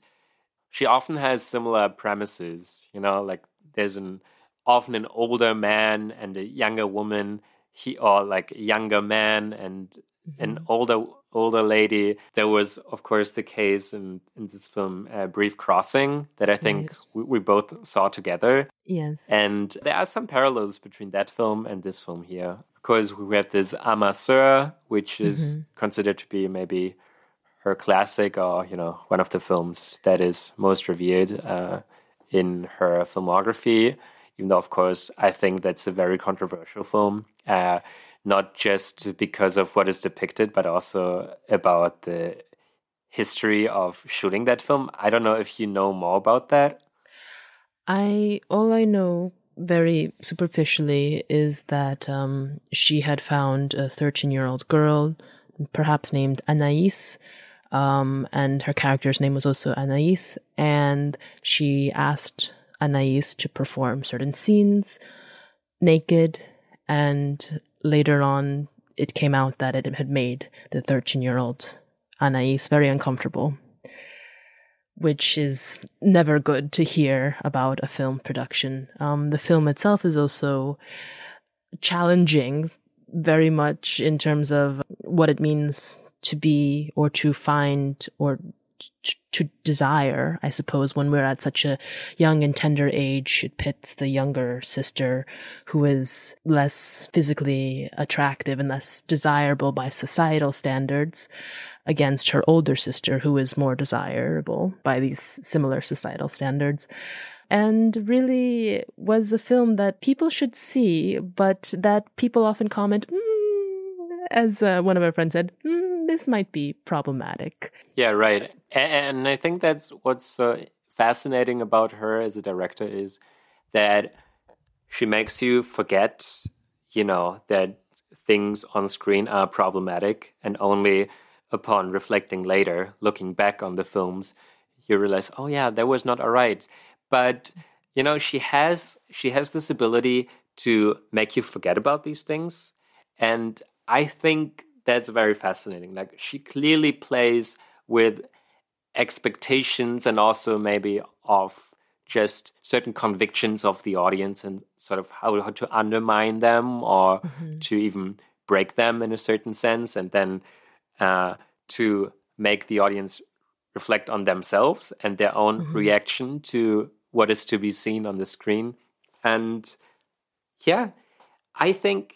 she often has similar premises, you know, like there's an often an older man and a younger woman, he or like a younger man and mm-hmm. an older older lady. There was, of course, the case in, in this film, uh, Brief Crossing, that I think yes. we, we both saw together. Yes. And there are some parallels between that film and this film here. Of course, we have this À ma sœur, which is mm-hmm. considered to be maybe her classic or, you know, one of the films that is most revered uh, in her filmography. Even though, of course, I think that's a very controversial film, uh, not just because of what is depicted, but also about the history of shooting that film. I don't know if you know more about that. I all I know very superficially is that um, she had found a thirteen-year-old girl, perhaps named Anaïs, um, and her character's name was also Anaïs, and she asked Anaïs to perform certain scenes naked, and later on it came out that it had made the thirteen-year-old Anaïs very uncomfortable, which is never good to hear about a film production. Um, the film itself is also challenging very much in terms of what it means to be or to find or to desire, I suppose, when we're at such a young and tender age. It pits the younger sister, who is less physically attractive and less desirable by societal standards, against her older sister, who is more desirable by these similar societal standards. And really was a film that people should see, but that people often comment, mm, as uh, one of our friends said, mm, this might be problematic. Yeah, right. And I think that's what's uh, fascinating about her as a director, is that she makes you forget, you know, that things on screen are problematic, and only upon reflecting later, looking back on the films, you realize, oh yeah, that was not all right. But, you know, she has she has this ability to make you forget about these things. And I think that's very fascinating. Like, she clearly plays with expectations and also maybe of just certain convictions of the audience and sort of how, how to undermine them or mm-hmm. to even break them in a certain sense, and then uh, to make the audience reflect on themselves and their own mm-hmm. reaction to what is to be seen on the screen. And yeah, I think,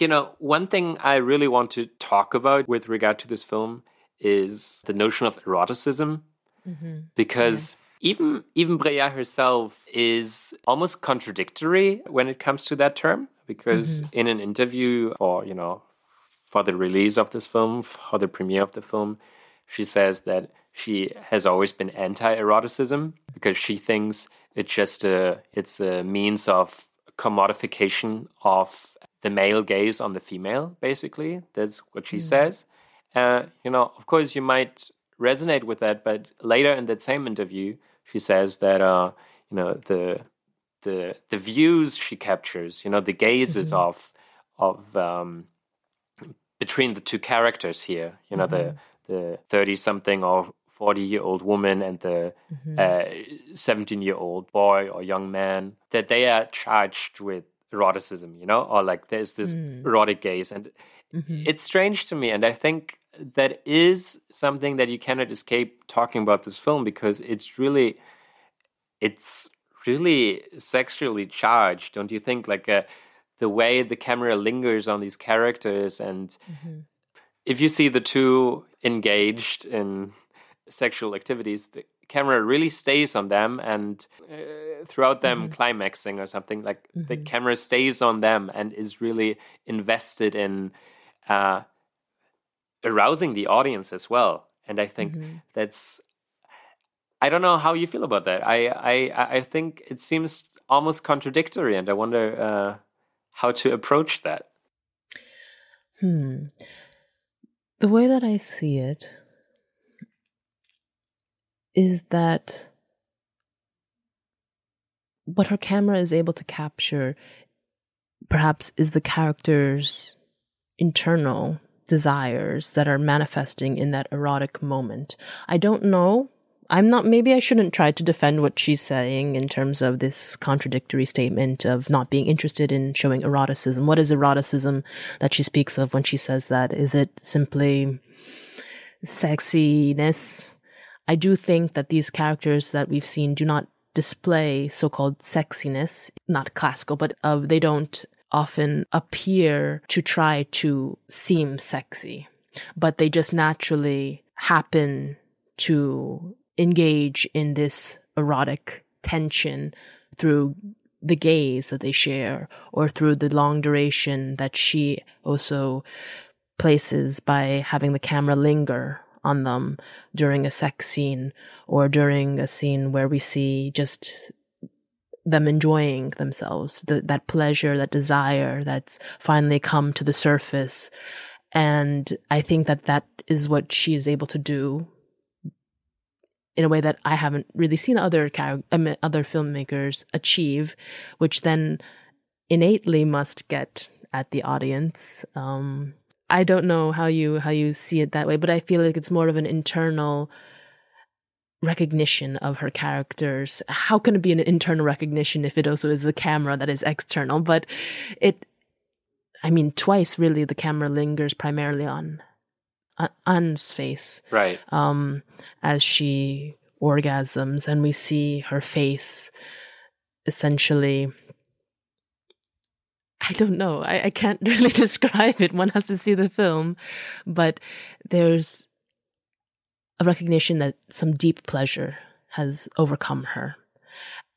you know, one thing I really want to talk about with regard to this film is the notion of eroticism, mm-hmm. because yes. even even Breillat herself is almost contradictory when it comes to that term, because mm-hmm. in an interview for, you know, for the release of this film, for the premiere of the film, she says that she has always been anti-eroticism because she thinks it's just a it's a means of commodification of the male gaze on the female, basically. That's what she mm. says. Uh, you know, of course, you might resonate with that, but later in that same interview, she says that, uh, you know, the the the views she captures, you know, the gazes mm-hmm. of of um, between the two characters here, you know, mm-hmm. the the thirty-something or forty-year-old woman and the mm-hmm. uh, seventeen-year-old boy or young man, that they are charged with eroticism, you know, or like there's this mm. erotic gaze, and mm-hmm. it's strange to me. And I think that is something that you cannot escape talking about this film, because it's really, it's really sexually charged, don't you think? Like uh, the way the camera lingers on these characters, and mm-hmm. if you see the two engaged in sexual activities, the camera really stays on them, and uh, throughout them mm-hmm. climaxing or something, like mm-hmm. the camera stays on them and is really invested in uh, arousing the audience as well. And I think mm-hmm. that's, I don't know how you feel about that. I, I, I think it seems almost contradictory, and I wonder uh, how to approach that? Hmm. The way that I see it is that what her camera is able to capture perhaps is the character's internal desires that are manifesting in that erotic moment. I don't know. I'm not, maybe I shouldn't try to defend what she's saying in terms of this contradictory statement of not being interested in showing eroticism. What is eroticism that she speaks of when she says that? Is it simply sexiness? I do think that these characters that we've seen do not display so-called sexiness, not classical, but of they don't often appear to try to seem sexy, but they just naturally happen to engage in this erotic tension through the gaze that they share or through the long duration that she also places by having the camera linger on them during a sex scene or during a scene where we see just them enjoying themselves, the, that pleasure, that desire that's finally come to the surface. And I think that that is what she is able to do in a way that I haven't really seen other car- other filmmakers achieve, which then innately must get at the audience. Um, I don't know how you how you see it that way, but I feel like it's more of an internal recognition of her characters. How can it be an internal recognition if it also is the camera that is external? But it, I mean, twice really the camera lingers primarily on Anne's face, right? Um, as she orgasms, and we see her face essentially. I don't know. I, I can't really describe it. One has to see the film, but there's a recognition that some deep pleasure has overcome her.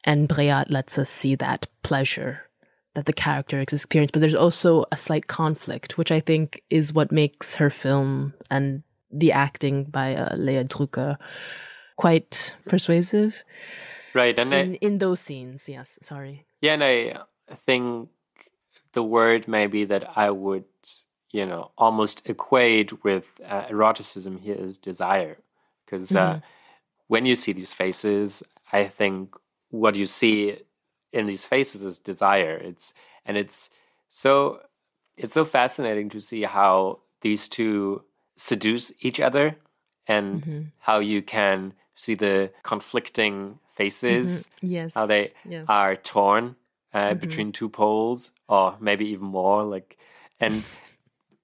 And Breillat lets us see that pleasure that the character has experienced. But there's also a slight conflict, which I think is what makes her film and the acting by uh, Lea Drucker quite persuasive. Right. And in, I, in those scenes, yes, sorry. Yeah, and I think the word maybe that I would, you know, almost equate with uh, eroticism here is desire. Because mm-hmm. uh, when you see these faces, I think what you see in these faces is desire. It's and it's so it's so fascinating to see how these two seduce each other and mm-hmm. how you can see the conflicting faces, mm-hmm. yes. how they yes. are torn uh, mm-hmm. between two poles, or maybe even more. Like and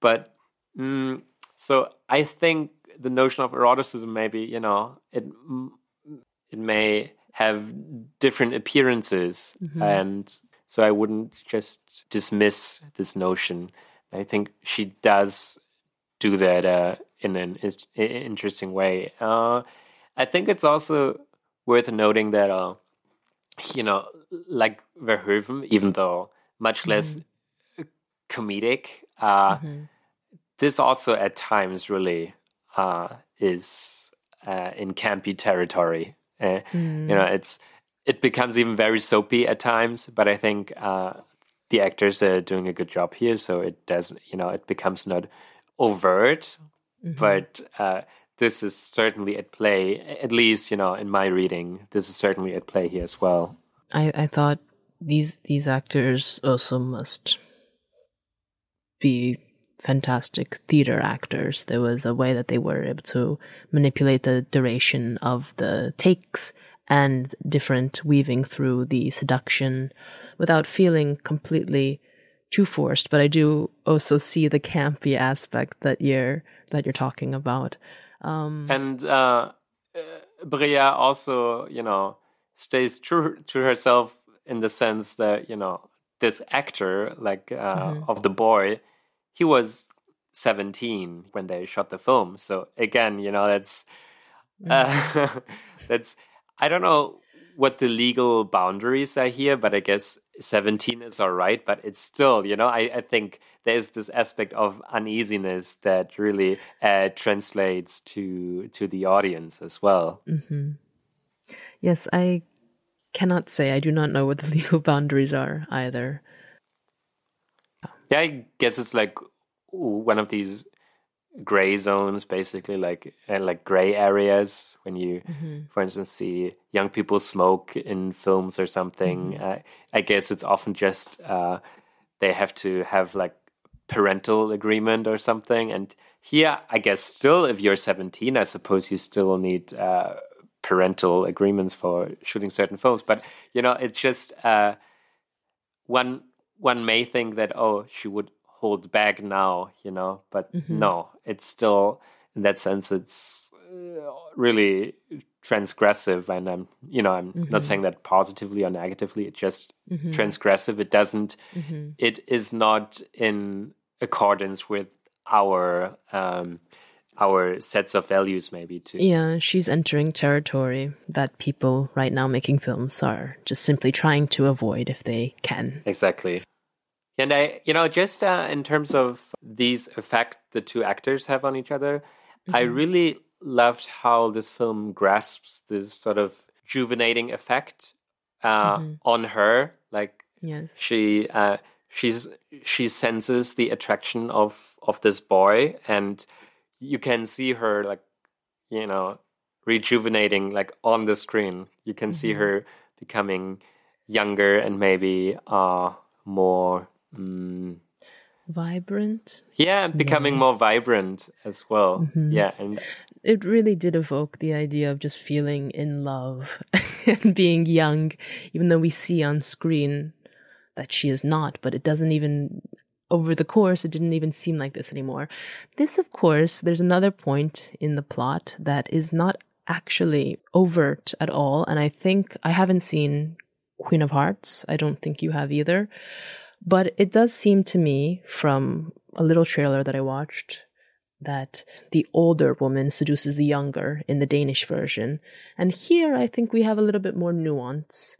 but mm, so I think the notion of eroticism, maybe, you know, it it may have different appearances. Mm-hmm. And so I wouldn't just dismiss this notion. I think she does do that uh, in an is- interesting way. Uh, I think it's also worth noting that, uh, you know, like Verhoeven, even though much mm-hmm. less comedic, uh, mm-hmm. this also at times really uh, is uh, in campy territory. Uh, mm. You know, it's it becomes even very soapy at times, but I think uh, the actors are doing a good job here, so it doesn't, you know, it becomes not overt, mm-hmm. but uh, this is certainly at play, at least, you know, in my reading, this is certainly at play here as well. I, I thought these these actors also must be fantastic theater actors. There was a way that they were able to manipulate the duration of the takes and different weaving through the seduction without feeling completely too forced. But I do also see the campy aspect that you're that you're talking about. Um, and uh, Breillat also, you know, stays true to herself in the sense that, you know, this actor, like uh, mm-hmm. of the boy, he was seventeen when they shot the film. So again, you know, that's, uh, that's, I don't know what the legal boundaries are here, but I guess seventeen is all right. But it's still, you know, I, I think there's this aspect of uneasiness that really uh, translates to, to the audience as well. Mm-hmm. Yes, I cannot say. I do not know what the legal boundaries are either. Yeah, I guess it's like one of these gray zones, basically, like and like gray areas when you, mm-hmm. for instance, see young people smoke in films or something. Mm-hmm. Uh, I guess it's often just uh, they have to have like parental agreement or something. And here, I guess still, if you're seventeen, I suppose you still need uh, parental agreements for shooting certain films. But, you know, it's just uh, one... One may think that, oh, she would hold back now, you know, but mm-hmm. no, it's still, in that sense, it's really transgressive. And I'm, you know, I'm mm-hmm. not saying that positively or negatively, it's just mm-hmm. transgressive. It doesn't, mm-hmm. it is not in accordance with our, um, our sets of values, maybe, too. Yeah, she's entering territory that people right now making films are just simply trying to avoid if they can. Exactly. And I, you know, just uh, in terms of these effect the two actors have on each other, mm-hmm. I really loved how this film grasps this sort of rejuvenating effect uh, mm-hmm. on her. Like, yes. she uh, she's she senses the attraction of, of this boy, and you can see her, like, you know, rejuvenating, like, on the screen. You can mm-hmm. see her becoming younger and maybe uh, more... Um, vibrant? Yeah, becoming yeah. more vibrant as well. Mm-hmm. Yeah, and it really did evoke the idea of just feeling in love and being young, even though we see on screen that she is not, but it doesn't even... Over the course, it didn't even seem like this anymore. This, of course, there's another point in the plot that is not actually overt at all. And I think I haven't seen Queen of Hearts. I don't think you have either. But it does seem to me from a little trailer that I watched that the older woman seduces the younger in the Danish version. And here I think we have a little bit more nuance.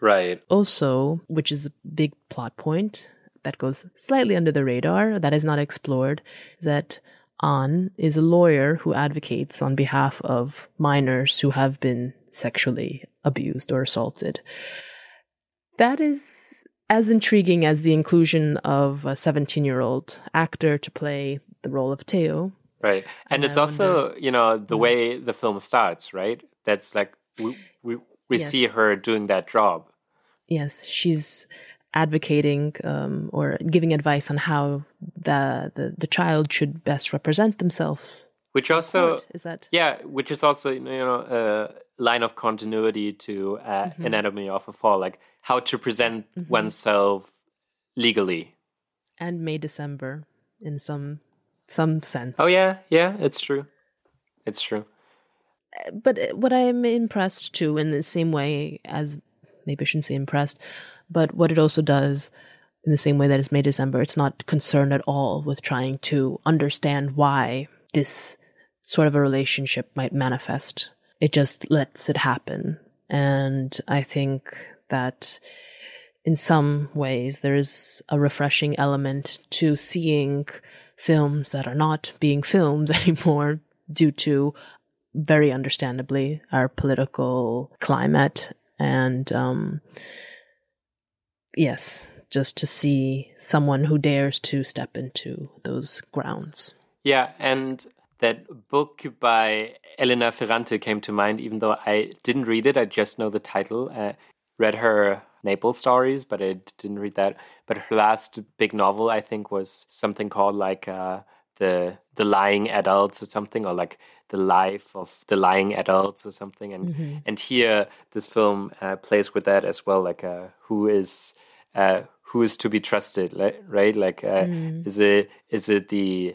Right. Also, which is the big plot point that goes slightly under the radar, that is not explored, is that An is a lawyer who advocates on behalf of minors who have been sexually abused or assaulted. That is as intriguing as the inclusion of a seventeen-year-old actor to play the role of Theo. Right. And, and it's I also, wonder, you know, the yeah. way the film starts, right? That's like, we, we, we yes. see her doing that job. Yes, she's... advocating um, or giving advice on how the, the the child should best represent themselves. Which also what is that? Yeah, which is also, you know, a line of continuity to uh, mm-hmm. Anatomy of a Fall, like how to present mm-hmm. oneself legally. And May December, in some some sense. Oh yeah, yeah, it's true, it's true. But what I am impressed too, in the same way as maybe I shouldn't say impressed. But what it also does, in the same way that it's May December, it's not concerned at all with trying to understand why this sort of a relationship might manifest. It just lets it happen. And I think that in some ways there is a refreshing element to seeing films that are not being filmed anymore due to, very understandably, our political climate and... um Yes, just to see someone who dares to step into those grounds. Yeah, and that book by Elena Ferrante came to mind, even though I didn't read it. I just know the title. I read her Naples stories, but I didn't read that. But her last big novel, I think, was something called like uh, the the Lying Adults or something, or like the Life of the Lying Adults or something. And mm-hmm. and here this film uh, plays with that as well, like uh, who is uh, who is to be trusted, right? Like uh, mm. is it is it the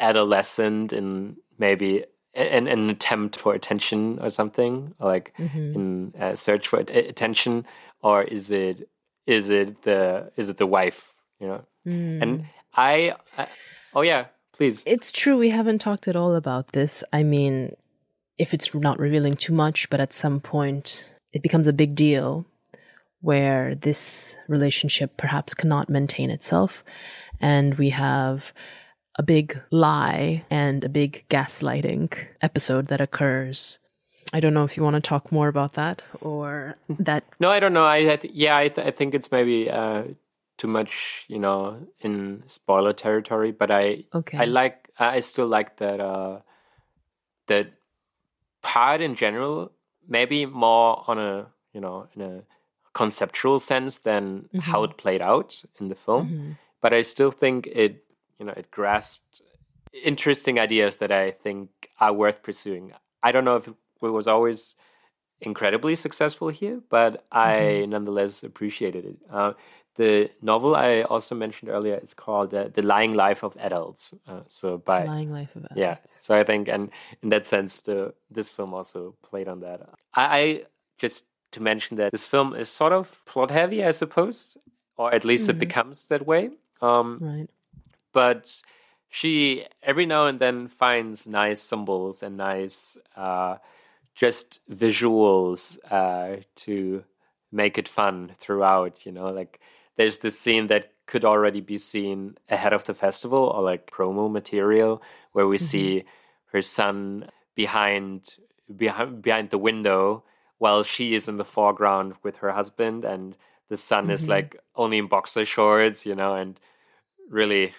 adolescent in maybe an, an attempt for attention or something, or like mm-hmm. in a search for attention, or is it is it the is it the wife, you know? Mm. And I, I oh yeah. Please. It's true, we haven't talked at all about this. I mean, if it's not revealing too much, but at some point it becomes a big deal where this relationship perhaps cannot maintain itself. And we have a big lie and a big gaslighting episode that occurs. I don't know if you want to talk more about that or that. No, I don't know. I, I th- Yeah, I, th- I think it's maybe... Uh, too much, you know, in spoiler territory, but I okay. I like I still like that uh, that part in general, maybe more on a, you know, in a conceptual sense than mm-hmm. how it played out in the film. Mm-hmm. But I still think it, you know, it grasped interesting ideas that I think are worth pursuing. I don't know if it was always incredibly successful here, but I mm-hmm. nonetheless appreciated it. Uh, the novel I also mentioned earlier is called uh, The Lying Life of Adults. Uh, so by Lying Life of Adults. Yeah. So I think, and in that sense, the, this film also played on that. I, I just to mention that this film is sort of plot heavy, I suppose, or at least mm-hmm. it becomes that way. Um, right. But she every now and then finds nice symbols and nice uh, just visuals uh, to make it fun throughout, you know, like there's this scene that could already be seen ahead of the festival or like promo material where we mm-hmm. see her son behind, behind behind the window while she is in the foreground with her husband, and the son mm-hmm. is like only in boxer shorts, you know, and really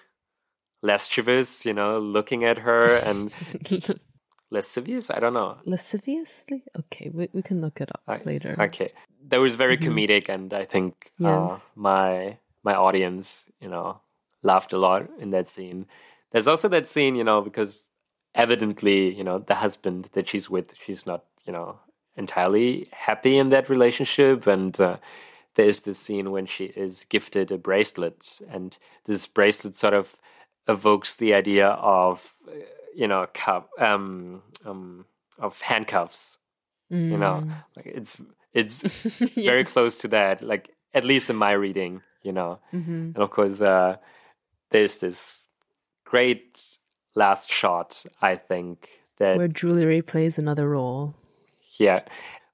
lascivious, you know, looking at her and lascivious? I don't know. Lasciviously? Okay, we, we can look it up I, later. Okay. That was very mm-hmm. comedic, and I think yes. uh, my my audience, you know, laughed a lot in that scene. There's also that scene, you know, because evidently, you know, the husband that she's with, she's not, you know, entirely happy in that relationship, and uh, there's this scene when she is gifted a bracelet, and this bracelet sort of evokes the idea of, you know, cuff, um, um, of handcuffs. Mm. You know, like it's it's yes. very close to that. Like at least in my reading, you know. Mm-hmm. And of course, uh, there's this great last shot. I think that where jewelry plays another role. Yeah,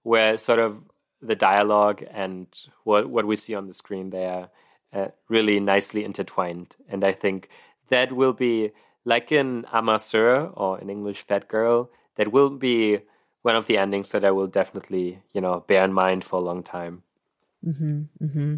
where sort of the dialogue and what what we see on the screen there uh, really nicely intertwined, and I think that will be like in À ma sœur, or in English Fat Girl, that will be one of the endings that I will definitely, you know, bear in mind for a long time. Mm-hmm, mm-hmm.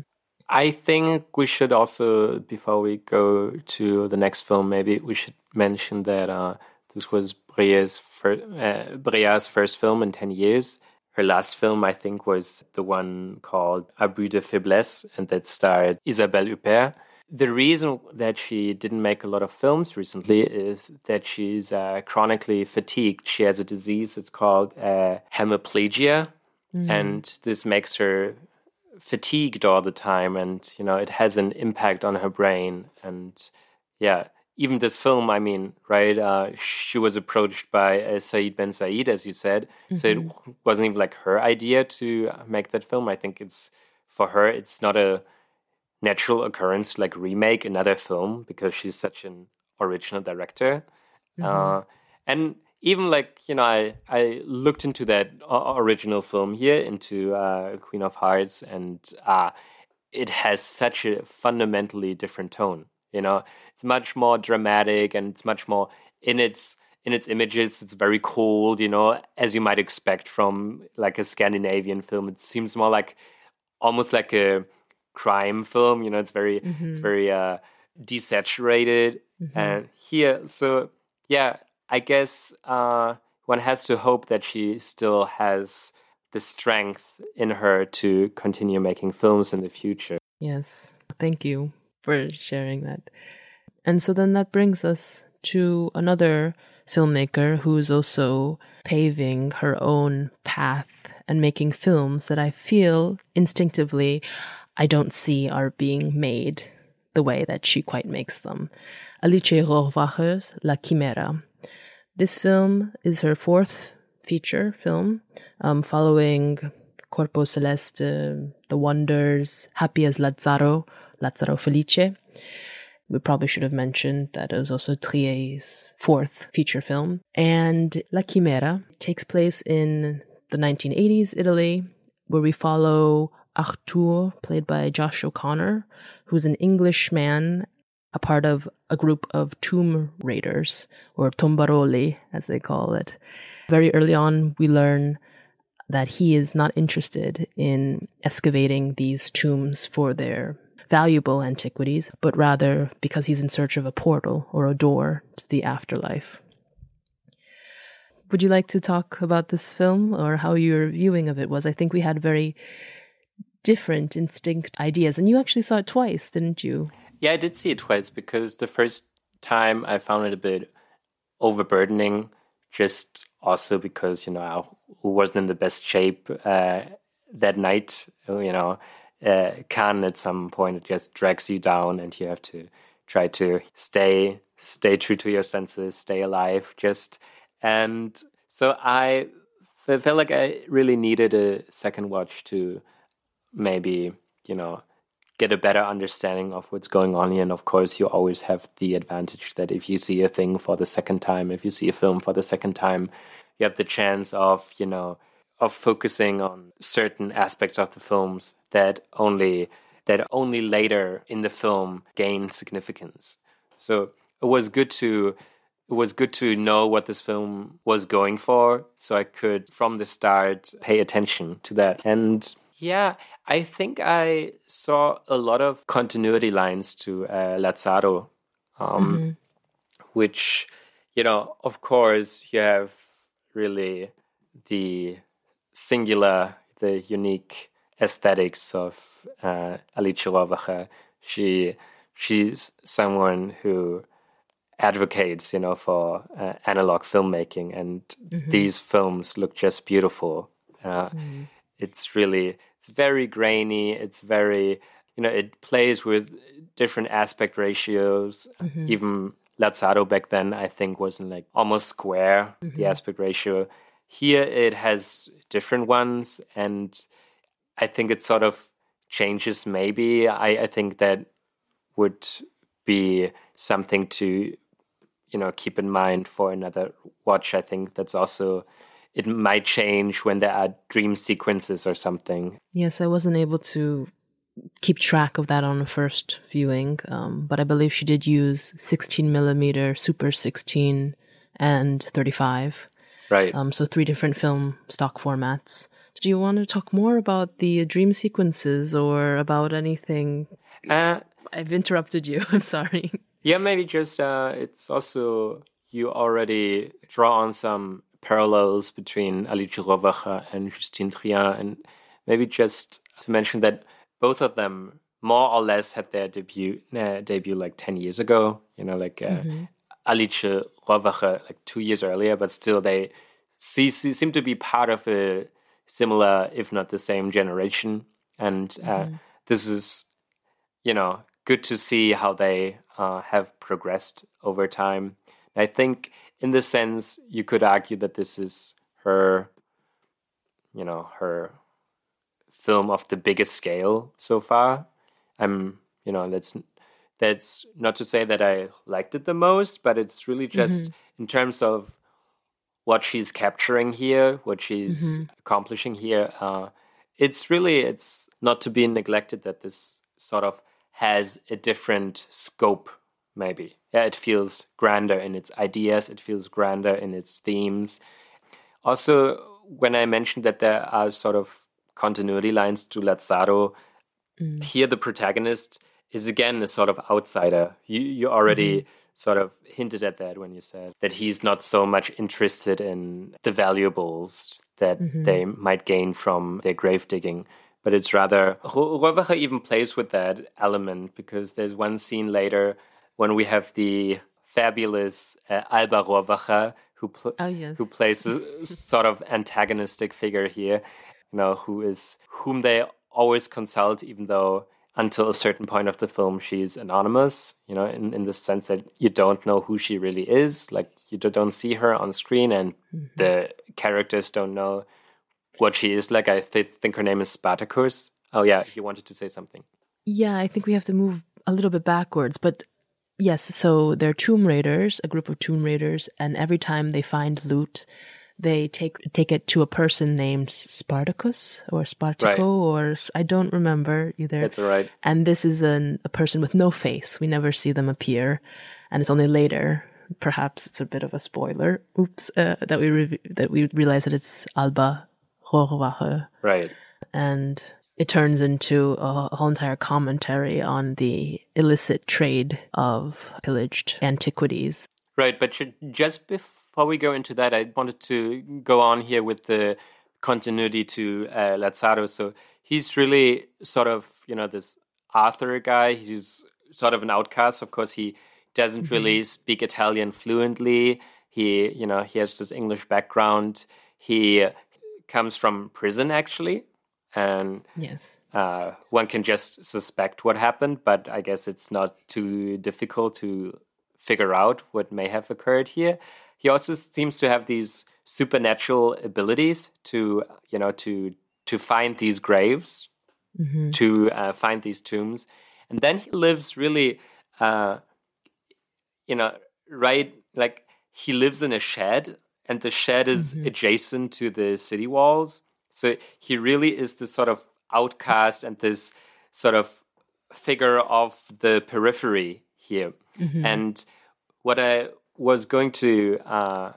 I think we should also, before we go to the next film, maybe we should mention that uh, this was Breillat's fir- uh, Breillat's first film in ten years. Her last film, I think, was the one called Abus de Faiblesse, and that starred Isabelle Huppert. The reason that she didn't make a lot of films recently is that she's uh, chronically fatigued. She has a disease, it's called uh, hemiplegia, mm. and this makes her fatigued all the time, and, you know, it has an impact on her brain. And, yeah, even this film, I mean, right, uh, she was approached by uh, Said Ben Said, as you said, mm-hmm. so it wasn't even, like, her idea to make that film. I think it's, for her, it's not a natural occurrence like remake another film because she's such an original director. Mm-hmm. Uh, and even like, you know, I, I looked into that o- original film here, into uh, Queen of Hearts, and uh, it has such a fundamentally different tone. You know, it's much more dramatic, and it's much more in its in its images. It's very cold, you know, as you might expect from like a Scandinavian film. It seems more like almost like a crime film, you know, it's very mm-hmm. it's very uh, desaturated mm-hmm. and here, so yeah, I guess uh, one has to hope that she still has the strength in her to continue making films in the future. Yes, thank you for sharing that. And so then that brings us to another filmmaker who's also paving her own path and making films that I feel instinctively I don't see are being made the way that she quite makes them. Alice Rohrwacher's La Chimera. This film is her fourth feature film, um, following Corpo Celeste, The Wonders, Happy as Lazzaro, Lazzaro Felice. We probably should have mentioned that it was also Triet's fourth feature film. And La Chimera takes place in the nineteen eighties Italy, where we follow Arthur, played by Josh O'Connor, who's an Englishman, a part of a group of tomb raiders, or tombaroli, as they call it. Very early on, we learn that he is not interested in excavating these tombs for their valuable antiquities, but rather because he's in search of a portal or a door to the afterlife. Would you like to talk about this film or how your viewing of it was? I think we had very different instinct ideas, and you actually saw it twice, didn't you? Yeah, I did see it twice because the first time I found it a bit overburdening, just also because, you know, I wasn't in the best shape uh, that night. You know, uh, Cannes at some point it just drags you down and you have to try to stay, stay true to your senses, stay alive, just... And so I f- felt like I really needed a second watch to maybe, you know, get a better understanding of what's going on here. And of course, you always have the advantage that if you see a thing for the second time, if you see a film for the second time, you have the chance of, you know, of focusing on certain aspects of the films that only that only later in the film gain significance. So it was good to... It was good to know what this film was going for, so I could, from the start, pay attention to that. And yeah, I think I saw a lot of continuity lines to uh, Lazzaro, um, mm-hmm. which, you know, of course, you have really the singular, the unique aesthetics of uh, Alice Rohrwacher. She, she's someone who... advocates, you know, for uh, analog filmmaking, and mm-hmm. these films look just beautiful. Uh, mm-hmm. It's really, it's very grainy. It's very, you know, it plays with different aspect ratios. Mm-hmm. Even Lazzaro back then, I think, was in like almost square mm-hmm. the aspect ratio. Here, it has different ones, and I think it sort of changes. Maybe I, I think that would be something to, you know, keep in mind for another watch. I think that's also, it might change when there are dream sequences or something. Yes, I wasn't able to keep track of that on the first viewing, um, but I believe she did use sixteen millimeter, Super sixteen, and thirty-five. Right. Um, so three different film stock formats. Do you want to talk more about the dream sequences or about anything? Uh, I've interrupted you. I'm sorry. Yeah, maybe just uh, it's also you already draw on some parallels between Alice Rohrwacher and Justine Triet, and maybe just to mention that both of them more or less had their debut uh, debut like ten years ago. You know, like uh, mm-hmm. Alice Rohrwacher like two years earlier, but still they see, see, seem to be part of a similar, if not the same, generation. And uh, mm-hmm. this is, you know, good to see how they uh, have progressed over time. And I think in this sense, you could argue that this is her, you know, her film of the biggest scale so far. I'm, you know, that's, that's not to say that I liked it the most, but it's really just mm-hmm. in terms of what she's capturing here, what she's mm-hmm. accomplishing here. Uh, it's really, it's not to be neglected that this sort of has a different scope, maybe. Yeah, it feels grander in its ideas. It feels grander in its themes. Also, when I mentioned that there are sort of continuity lines to Lazzaro, mm. here the protagonist is again a sort of outsider. You you already mm-hmm. sort of hinted at that when you said that he's not so much interested in the valuables that mm-hmm. they might gain from their grave digging. But it's rather, Rohrwacher even plays with that element because there's one scene later when we have the fabulous uh, Alba Rohrwacher who pl- oh, yes. who plays a sort of antagonistic figure here, you know, who is whom they always consult, even though until a certain point of the film she's anonymous, you know, in, in the sense that you don't know who she really is, like you don't see her on screen, and mm-hmm. the characters don't know what she is like. I th- think her name is Spartacus. Oh, yeah, you wanted to say something. Yeah, I think we have to move a little bit backwards. But yes, so they're tomb raiders, a group of tomb raiders, and every time they find loot, they take take it to a person named Spartacus or Spartaco, right. or I don't remember either. That's all right. And this is an, a person with no face. We never see them appear. And it's only later, perhaps it's a bit of a spoiler, oops, uh, that we re- that we realize that it's Alba Rohrwacher. Right. And it turns into a whole entire commentary on the illicit trade of pillaged antiquities. Right, but just before we go into that, I wanted to go on here with the continuity to uh, Lazzaro. So he's really sort of, you know, this Arthur guy. He's sort of an outcast. Of course, he doesn't mm-hmm. really speak Italian fluently. He, you know, he has this English background. He comes from prison, actually. And yes. uh, one can just suspect what happened, but I guess it's not too difficult to figure out what may have occurred here. He also seems to have these supernatural abilities to, you know, to to find these graves, mm-hmm. to uh, find these tombs. And then he lives really, uh, you know, right, like he lives in a shed, and the shed is mm-hmm. adjacent to the city walls. So he really is this sort of outcast and this sort of figure of the periphery here. Mm-hmm. And what I was going to uh,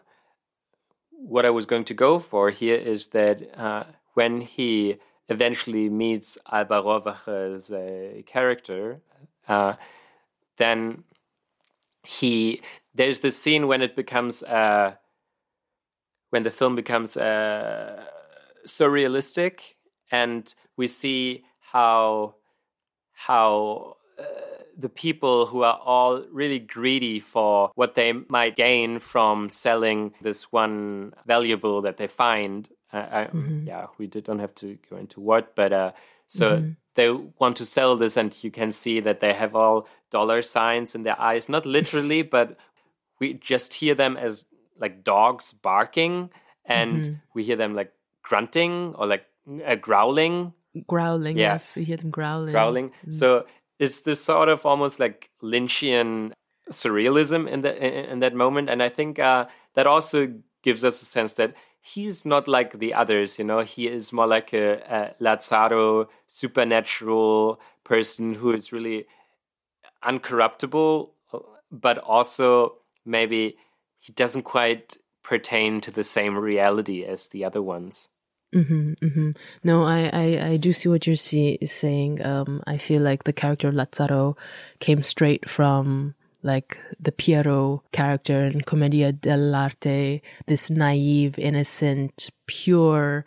what I was going to go for here is that uh, when he eventually meets Alba Rohrwacher's uh, character, uh, then he there's this scene when it becomes uh, when the film becomes. Uh, surrealistic, and we see how how uh, the people who are all really greedy for what they might gain from selling this one valuable that they find. Uh, mm-hmm. I, yeah, we don't have to go into what, but uh, so mm-hmm. they want to sell this, and you can see that they have all dollar signs in their eyes, not literally, but we just hear them as like dogs barking, and mm-hmm. we hear them like grunting or like uh, growling. Growling, yeah. Yes. You hear them growling. Growling. Mm. So it's this sort of almost like Lynchian surrealism in, the, in, in that moment. And I think uh, that also gives us a sense that he's not like the others, you know. He is more like a, a Lazzaro supernatural person who is really uncorruptible, but also maybe he doesn't quite pertain to the same reality as the other ones. Mm-hmm, mm-hmm. No, I, I, I do see what you're see, saying. Um, I feel like the character of Lazzaro came straight from like the Piero character in Commedia dell'arte, this naive, innocent, pure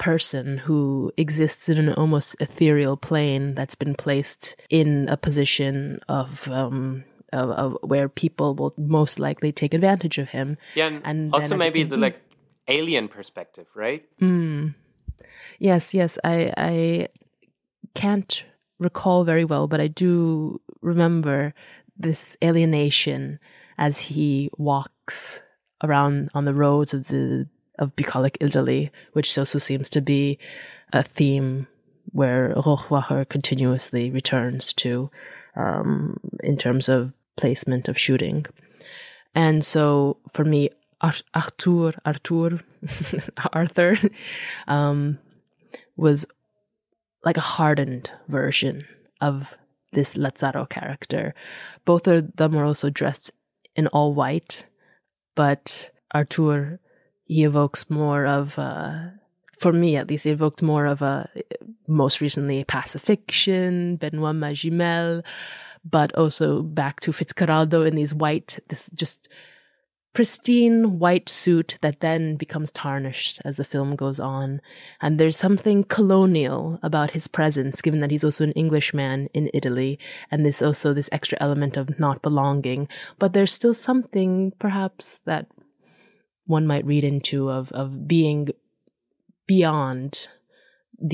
person who exists in an almost ethereal plane that's been placed in a position of... Um, Of, of where people will most likely take advantage of him. Yeah, and, and also maybe the like alien perspective, right? Mm. Yes, yes. I I can't recall very well, but I do remember this alienation as he walks around on the roads of the of bucolic Italy, which also seems to be a theme where Rohrwacher continuously returns to, um, in terms of placement of shooting. And so for me, Ar- Arthur, Arthur, Arthur um, was like a hardened version of this Lazzaro character. Both of them are also dressed in all white, but Arthur, he evokes more of, a, for me at least, he evoked more of a, most recently Pacifiction, Benoît Magimel, but also back to Fitzcarraldo in these white, this just pristine white suit that then becomes tarnished as the film goes on. And there's something colonial about his presence, given that he's also an Englishman in Italy, and this also this extra element of not belonging. But there's still something perhaps that one might read into of of being beyond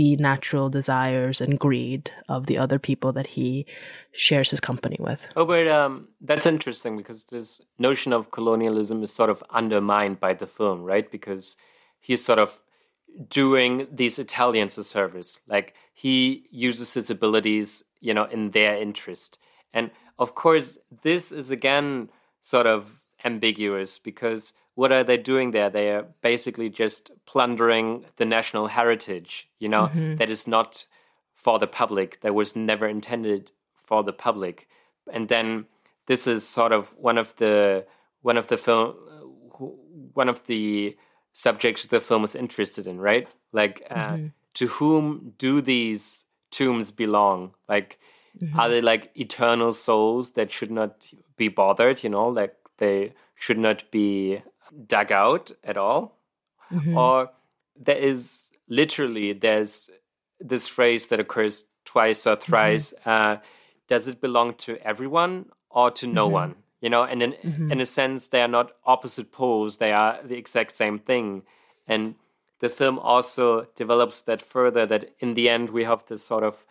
the natural desires and greed of the other people that he shares his company with. Oh, but um, that's interesting, because this notion of colonialism is sort of undermined by the film, right? Because he's sort of doing these Italians a service. Like, he uses his abilities, you know, in their interest. And, of course, this is, again, sort of ambiguous, because what are they doing there? They are basically just plundering the national heritage, you know, mm-hmm. that is not for the public, that was never intended for the public. And then this is sort of one of the one of the film one of the subjects the film is interested in, right? Like uh, mm-hmm. to whom do these tombs belong? Like, mm-hmm. are they like eternal souls that should not be bothered, you know, like they should not be dug out at all? Mm-hmm. Or there is literally, there's this phrase that occurs twice or thrice, mm-hmm. uh, does it belong to everyone or to no mm-hmm. one? You know, and in, mm-hmm. in a sense, they are not opposite poles. They are the exact same thing. And the film also develops that further, that in the end, we have this sort of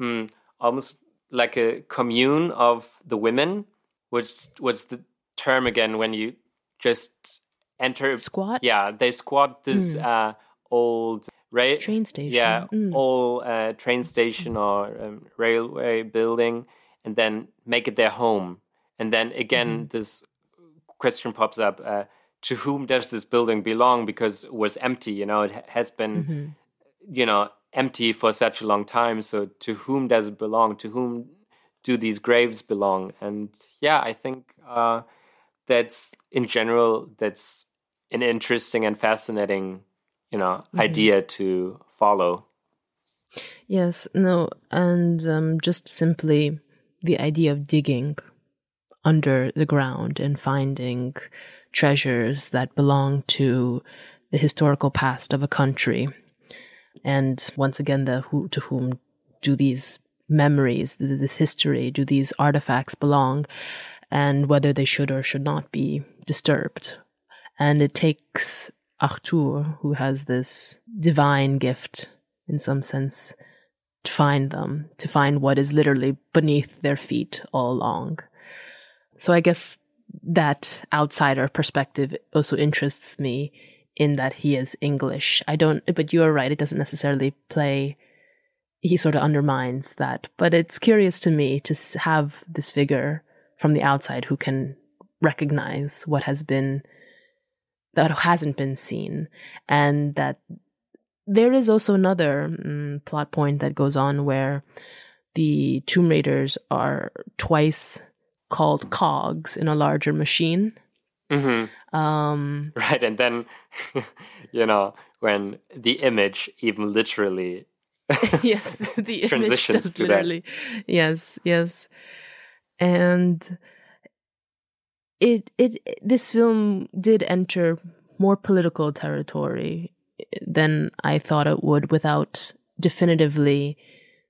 mm, almost like a commune of the women, which was the term again when you just enter. Squat? Yeah, they squat this mm. uh, old rail train station. Yeah, mm. old uh, train station mm. or um, railway building, and then make it their home. And then again, mm-hmm. this question pops up, uh, to whom does this building belong? Because it was empty, you know, it ha- has been, mm-hmm. you know, empty for such a long time. So to whom does it belong? To whom do these graves belong? And yeah, I think uh, that's, in general, that's an interesting and fascinating, you know, mm-hmm. idea to follow. Yes, no, and um, just simply the idea of digging under the ground and finding treasures that belong to the historical past of a country. And once again, the who, to whom do these memories, this history, do these artifacts belong, and whether they should or should not be disturbed. And it takes Arthur, who has this divine gift in some sense, to find them, to find what is literally beneath their feet all along. So I guess that outsider perspective also interests me in that he is English. I don't, but you are right, it doesn't necessarily play, he sort of undermines that. But it's curious to me to have this figure from the outside who can recognize what has been, that hasn't been seen. And that there is also another mm, plot point that goes on where the Tomb Raiders are twice called cogs in a larger machine. Mm-hmm. Um, right, and then, you know, when the image even literally yes, the image transitions does to literally. That. Yes, yes. And it, it this film did enter more political territory than I thought it would without definitively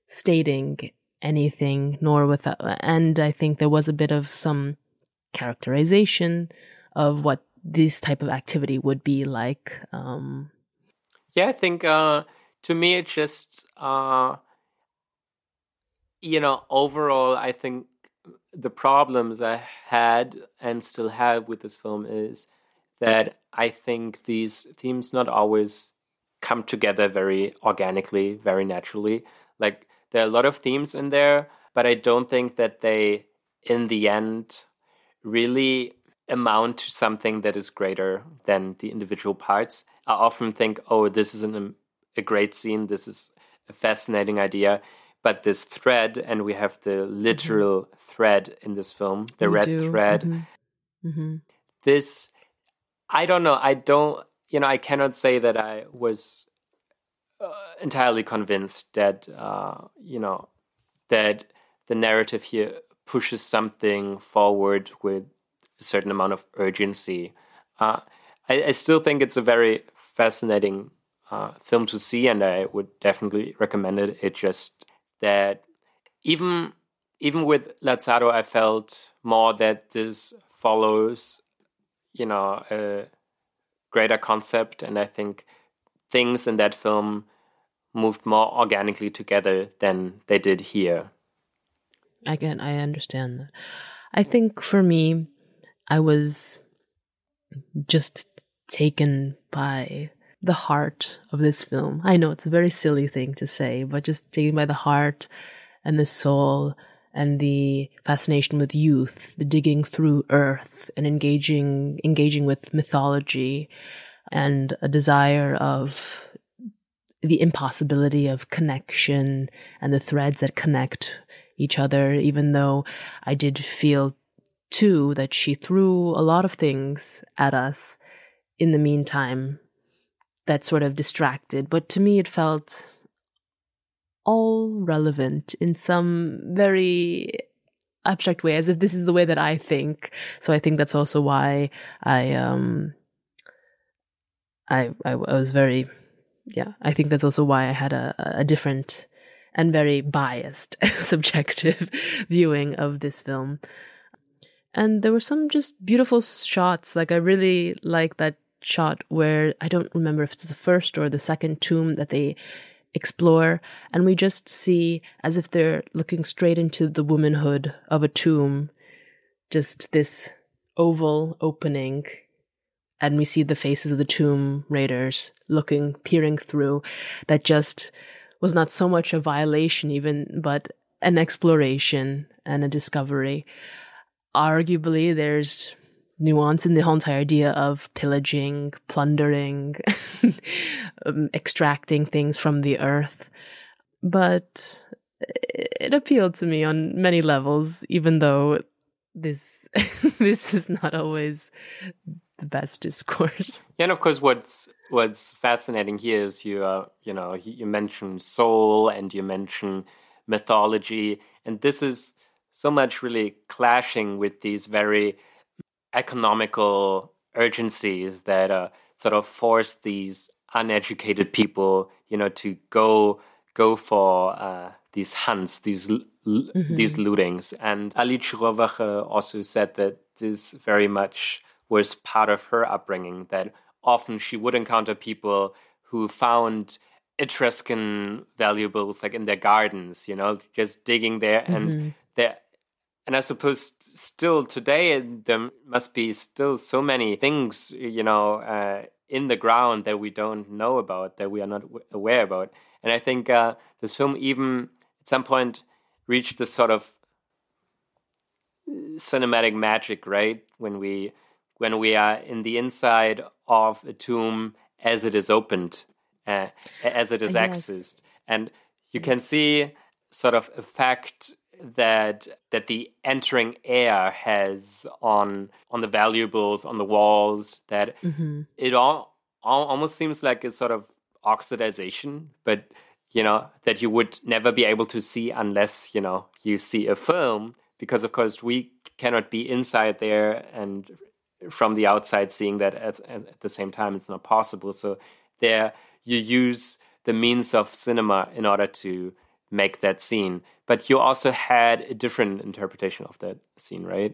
stating anything, nor without, and I think there was a bit of some characterization of what this type of activity would be like. Um, yeah, I think uh, to me it just, uh, you know, overall I think the problems I had and still have with this film is that I think these themes not always come together very organically, very naturally. Like, there are a lot of themes in there, but I don't think that they, in the end, really amount to something that is greater than the individual parts. I often think, oh, this is an, a great scene, this is a fascinating idea, but this thread, and we have the literal mm-hmm. thread in this film, the we red do. thread. Mm-hmm. Mm-hmm. This, I don't know, I don't, you know, I cannot say that I was Uh, entirely convinced that uh, you know that the narrative here pushes something forward with a certain amount of urgency. Uh, I, I still think it's a very fascinating uh, film to see, and I would definitely recommend it. It just that even even with Lazzaro, I felt more that this follows, you know, a greater concept, and I think things in that film moved more organically together than they did here. Again, I understand that. I think for me, I was just taken by the heart of this film. I know it's a very silly thing to say, but just taken by the heart and the soul and the fascination with youth, the digging through earth and engaging, engaging with mythology, and a desire of the impossibility of connection and the threads that connect each other, even though I did feel, too, that she threw a lot of things at us in the meantime, that sort of distracted, but to me it felt all relevant in some very abstract way, as if this is the way that I think. So I think that's also why I um I I, I was very yeah I think that's also why I had a, a different and very biased subjective viewing of this film. And there were some just beautiful shots. Like, I really like that shot where, I don't remember if it's the first or the second tomb that they explore, and we just see, as if they're looking straight into the womanhood of a tomb, just this oval opening, and we see the faces of the tomb raiders looking, peering through. That just was not so much a violation even, but an exploration and a discovery. Arguably, there's nuance in the whole entire idea of pillaging, plundering, um, extracting things from the earth. But it appealed to me on many levels, even though this this is not always the best discourse. Yeah, and of course, what's what's fascinating here is you uh, you know you mention soul and you mention mythology, and this is so much really clashing with these very economical urgencies that uh, sort of force these uneducated people, you know, to go go for uh, these hunts, these l- mm-hmm. these lootings. And Alice Rohrwacher also said that this very much was part of her upbringing, that often she would encounter people who found Etruscan valuables, like in their gardens, you know, just digging there, mm-hmm. and there. And I suppose still today there must be still so many things, you know, uh, in the ground that we don't know about, that we are not w- aware about. And I think uh, this film even at some point reached this sort of cinematic magic, right? When we when we are in the inside of a tomb as it is opened, uh, as it is yes. accessed, and you yes. can see sort of effect that that the entering air has on on the valuables, on the walls, that mm-hmm. it all, all almost seems like a sort of oxidization, but you know, that you would never be able to see unless, you know, you see a film, because of course we cannot be inside there and from the outside seeing that at, at the same time. It's not possible. So there you use the means of cinema in order to make that scene. But you also had a different interpretation of that scene, right?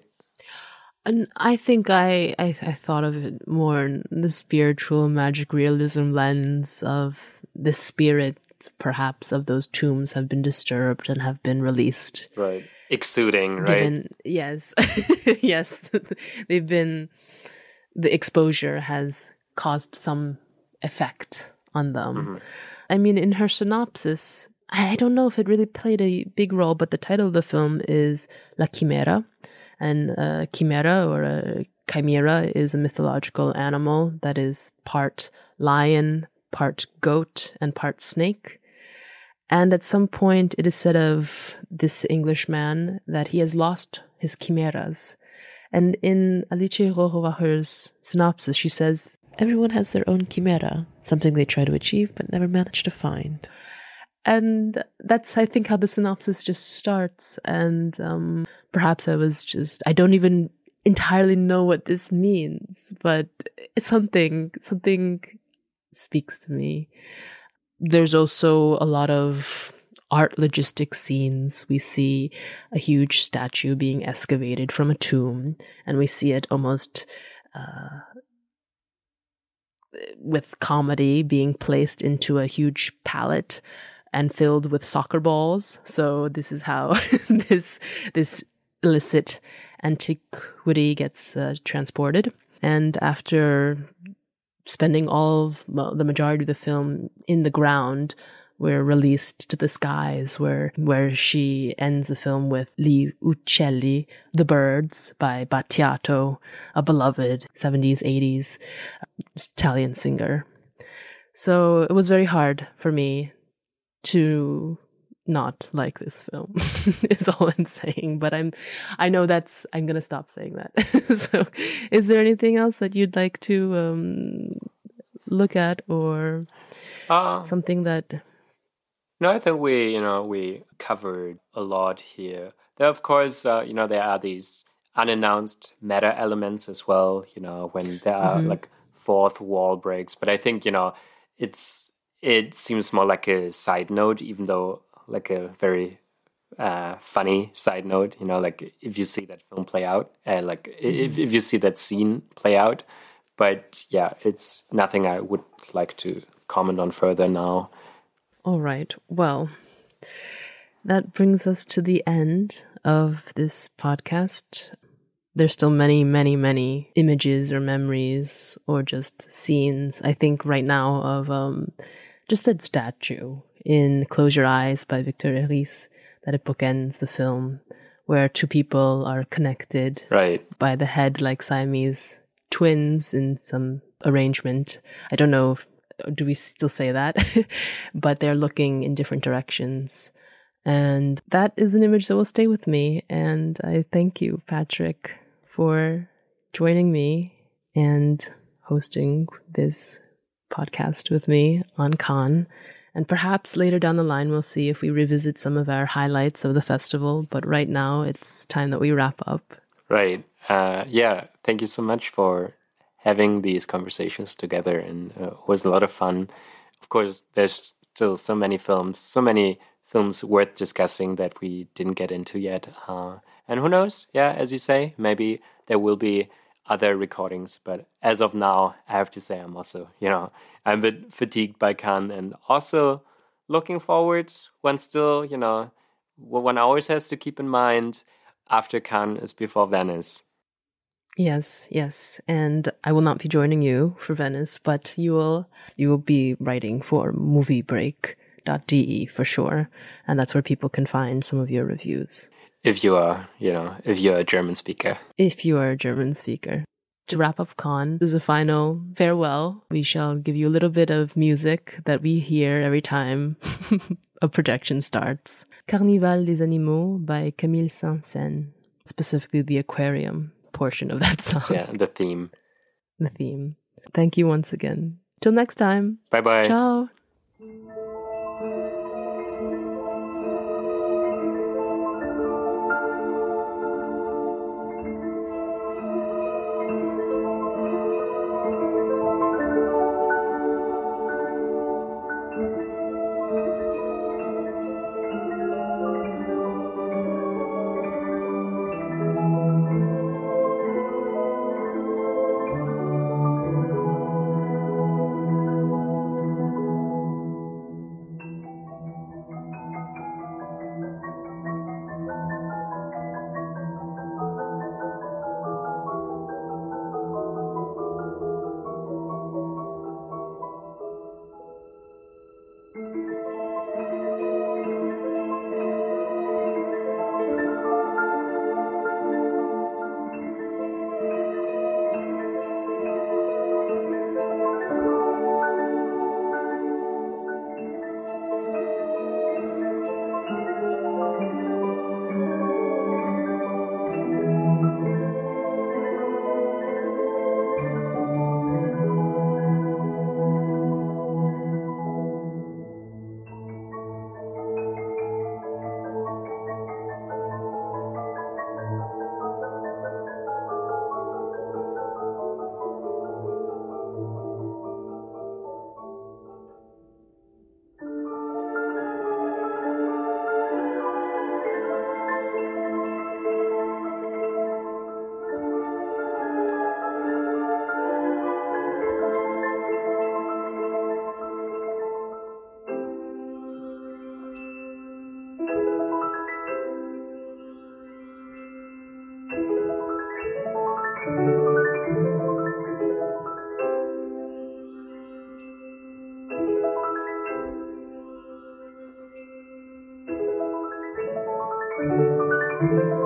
And I think I, I, I thought of it more in the spiritual magic realism lens of the spirit, perhaps, of those tombs have been disturbed and have been released. Right. Exuding, right? Given, yes. Yes. They've been, the exposure has caused some effect on them. Mm-hmm. I mean, in her synopsis, I don't know if it really played a big role, but the title of the film is La Chimera. And a chimera, or a chimera, is a mythological animal that is part lion, part goat, and part snake. And at some point, it is said of this Englishman that he has lost his chimeras. And in Alice Rohrwacher's synopsis, she says, "Everyone has their own chimera, something they try to achieve but never manage to find." And that's, I think, how the synopsis just starts. And um, perhaps I was just, I don't even entirely know what this means, but it's something, something speaks to me. There's also a lot of art logistic scenes. We see a huge statue being excavated from a tomb, and we see it almost uh, with comedy being placed into a huge pallet and filled with soccer balls. So this is how this this illicit antiquity gets uh, transported. And after spending all of, well, the majority of the film in the ground, we're released to the skies, where where she ends the film with Gli Uccelli, The Birds, by Battiato, a beloved seventies, eighties Italian singer. So it was very hard for me to not like this film, is all I'm saying. But I'm, I know that's, I'm going to stop saying that. So is there anything else that you'd like to um, look at, or uh, something that... No, I think we, you know, we covered a lot here. There, of course, uh, you know, there are these unannounced meta elements as well, you know, when there are mm-hmm. like fourth wall breaks. But I think, you know, it's it seems more like a side note, even though like a very... Uh, funny side note, you know, like if you see that film play out, uh, like mm. if if you see that scene play out, but yeah, it's nothing I would like to comment on further now. All right. Well, that brings us to the end of this podcast. There's still many, many, many images or memories or just scenes, I think right now, of um, just that statue in Close Your Eyes by Victor Erice. That it bookends the film, where two people are connected right. by the head like Siamese twins in some arrangement. I don't know, if, do we still say that? But they're looking in different directions. And that is an image that will stay with me. And I thank you, Patrick, for joining me and hosting this podcast with me on Cannes. And perhaps later down the line, we'll see if we revisit some of our highlights of the festival. But right now, it's time that we wrap up. Right. Uh, yeah. Thank you so much for having these conversations together. And uh, it was a lot of fun. Of course, there's still so many films, so many films worth discussing that we didn't get into yet. Uh, and who knows? Yeah, as you say, maybe there will be other recordings, but as of now, I have to say I'm also, you know, I'm a bit fatigued by Cannes, and also looking forward. One still, you know, what one always has to keep in mind after Cannes is before Venice. Yes, yes, and I will not be joining you for Venice, but you will you will be writing for moviebreak dot d e for sure, and that's where people can find some of your reviews. If you are, you know, if you're a German speaker. If you are a German speaker. To wrap up Cannes, this is a final farewell. We shall give you a little bit of music that we hear every time a projection starts. Carnival des Animaux by Camille Saint-Saëns. Specifically the aquarium portion of that song. Yeah, the theme. The theme. Thank you once again. Till next time. Bye-bye. Ciao. Thank you.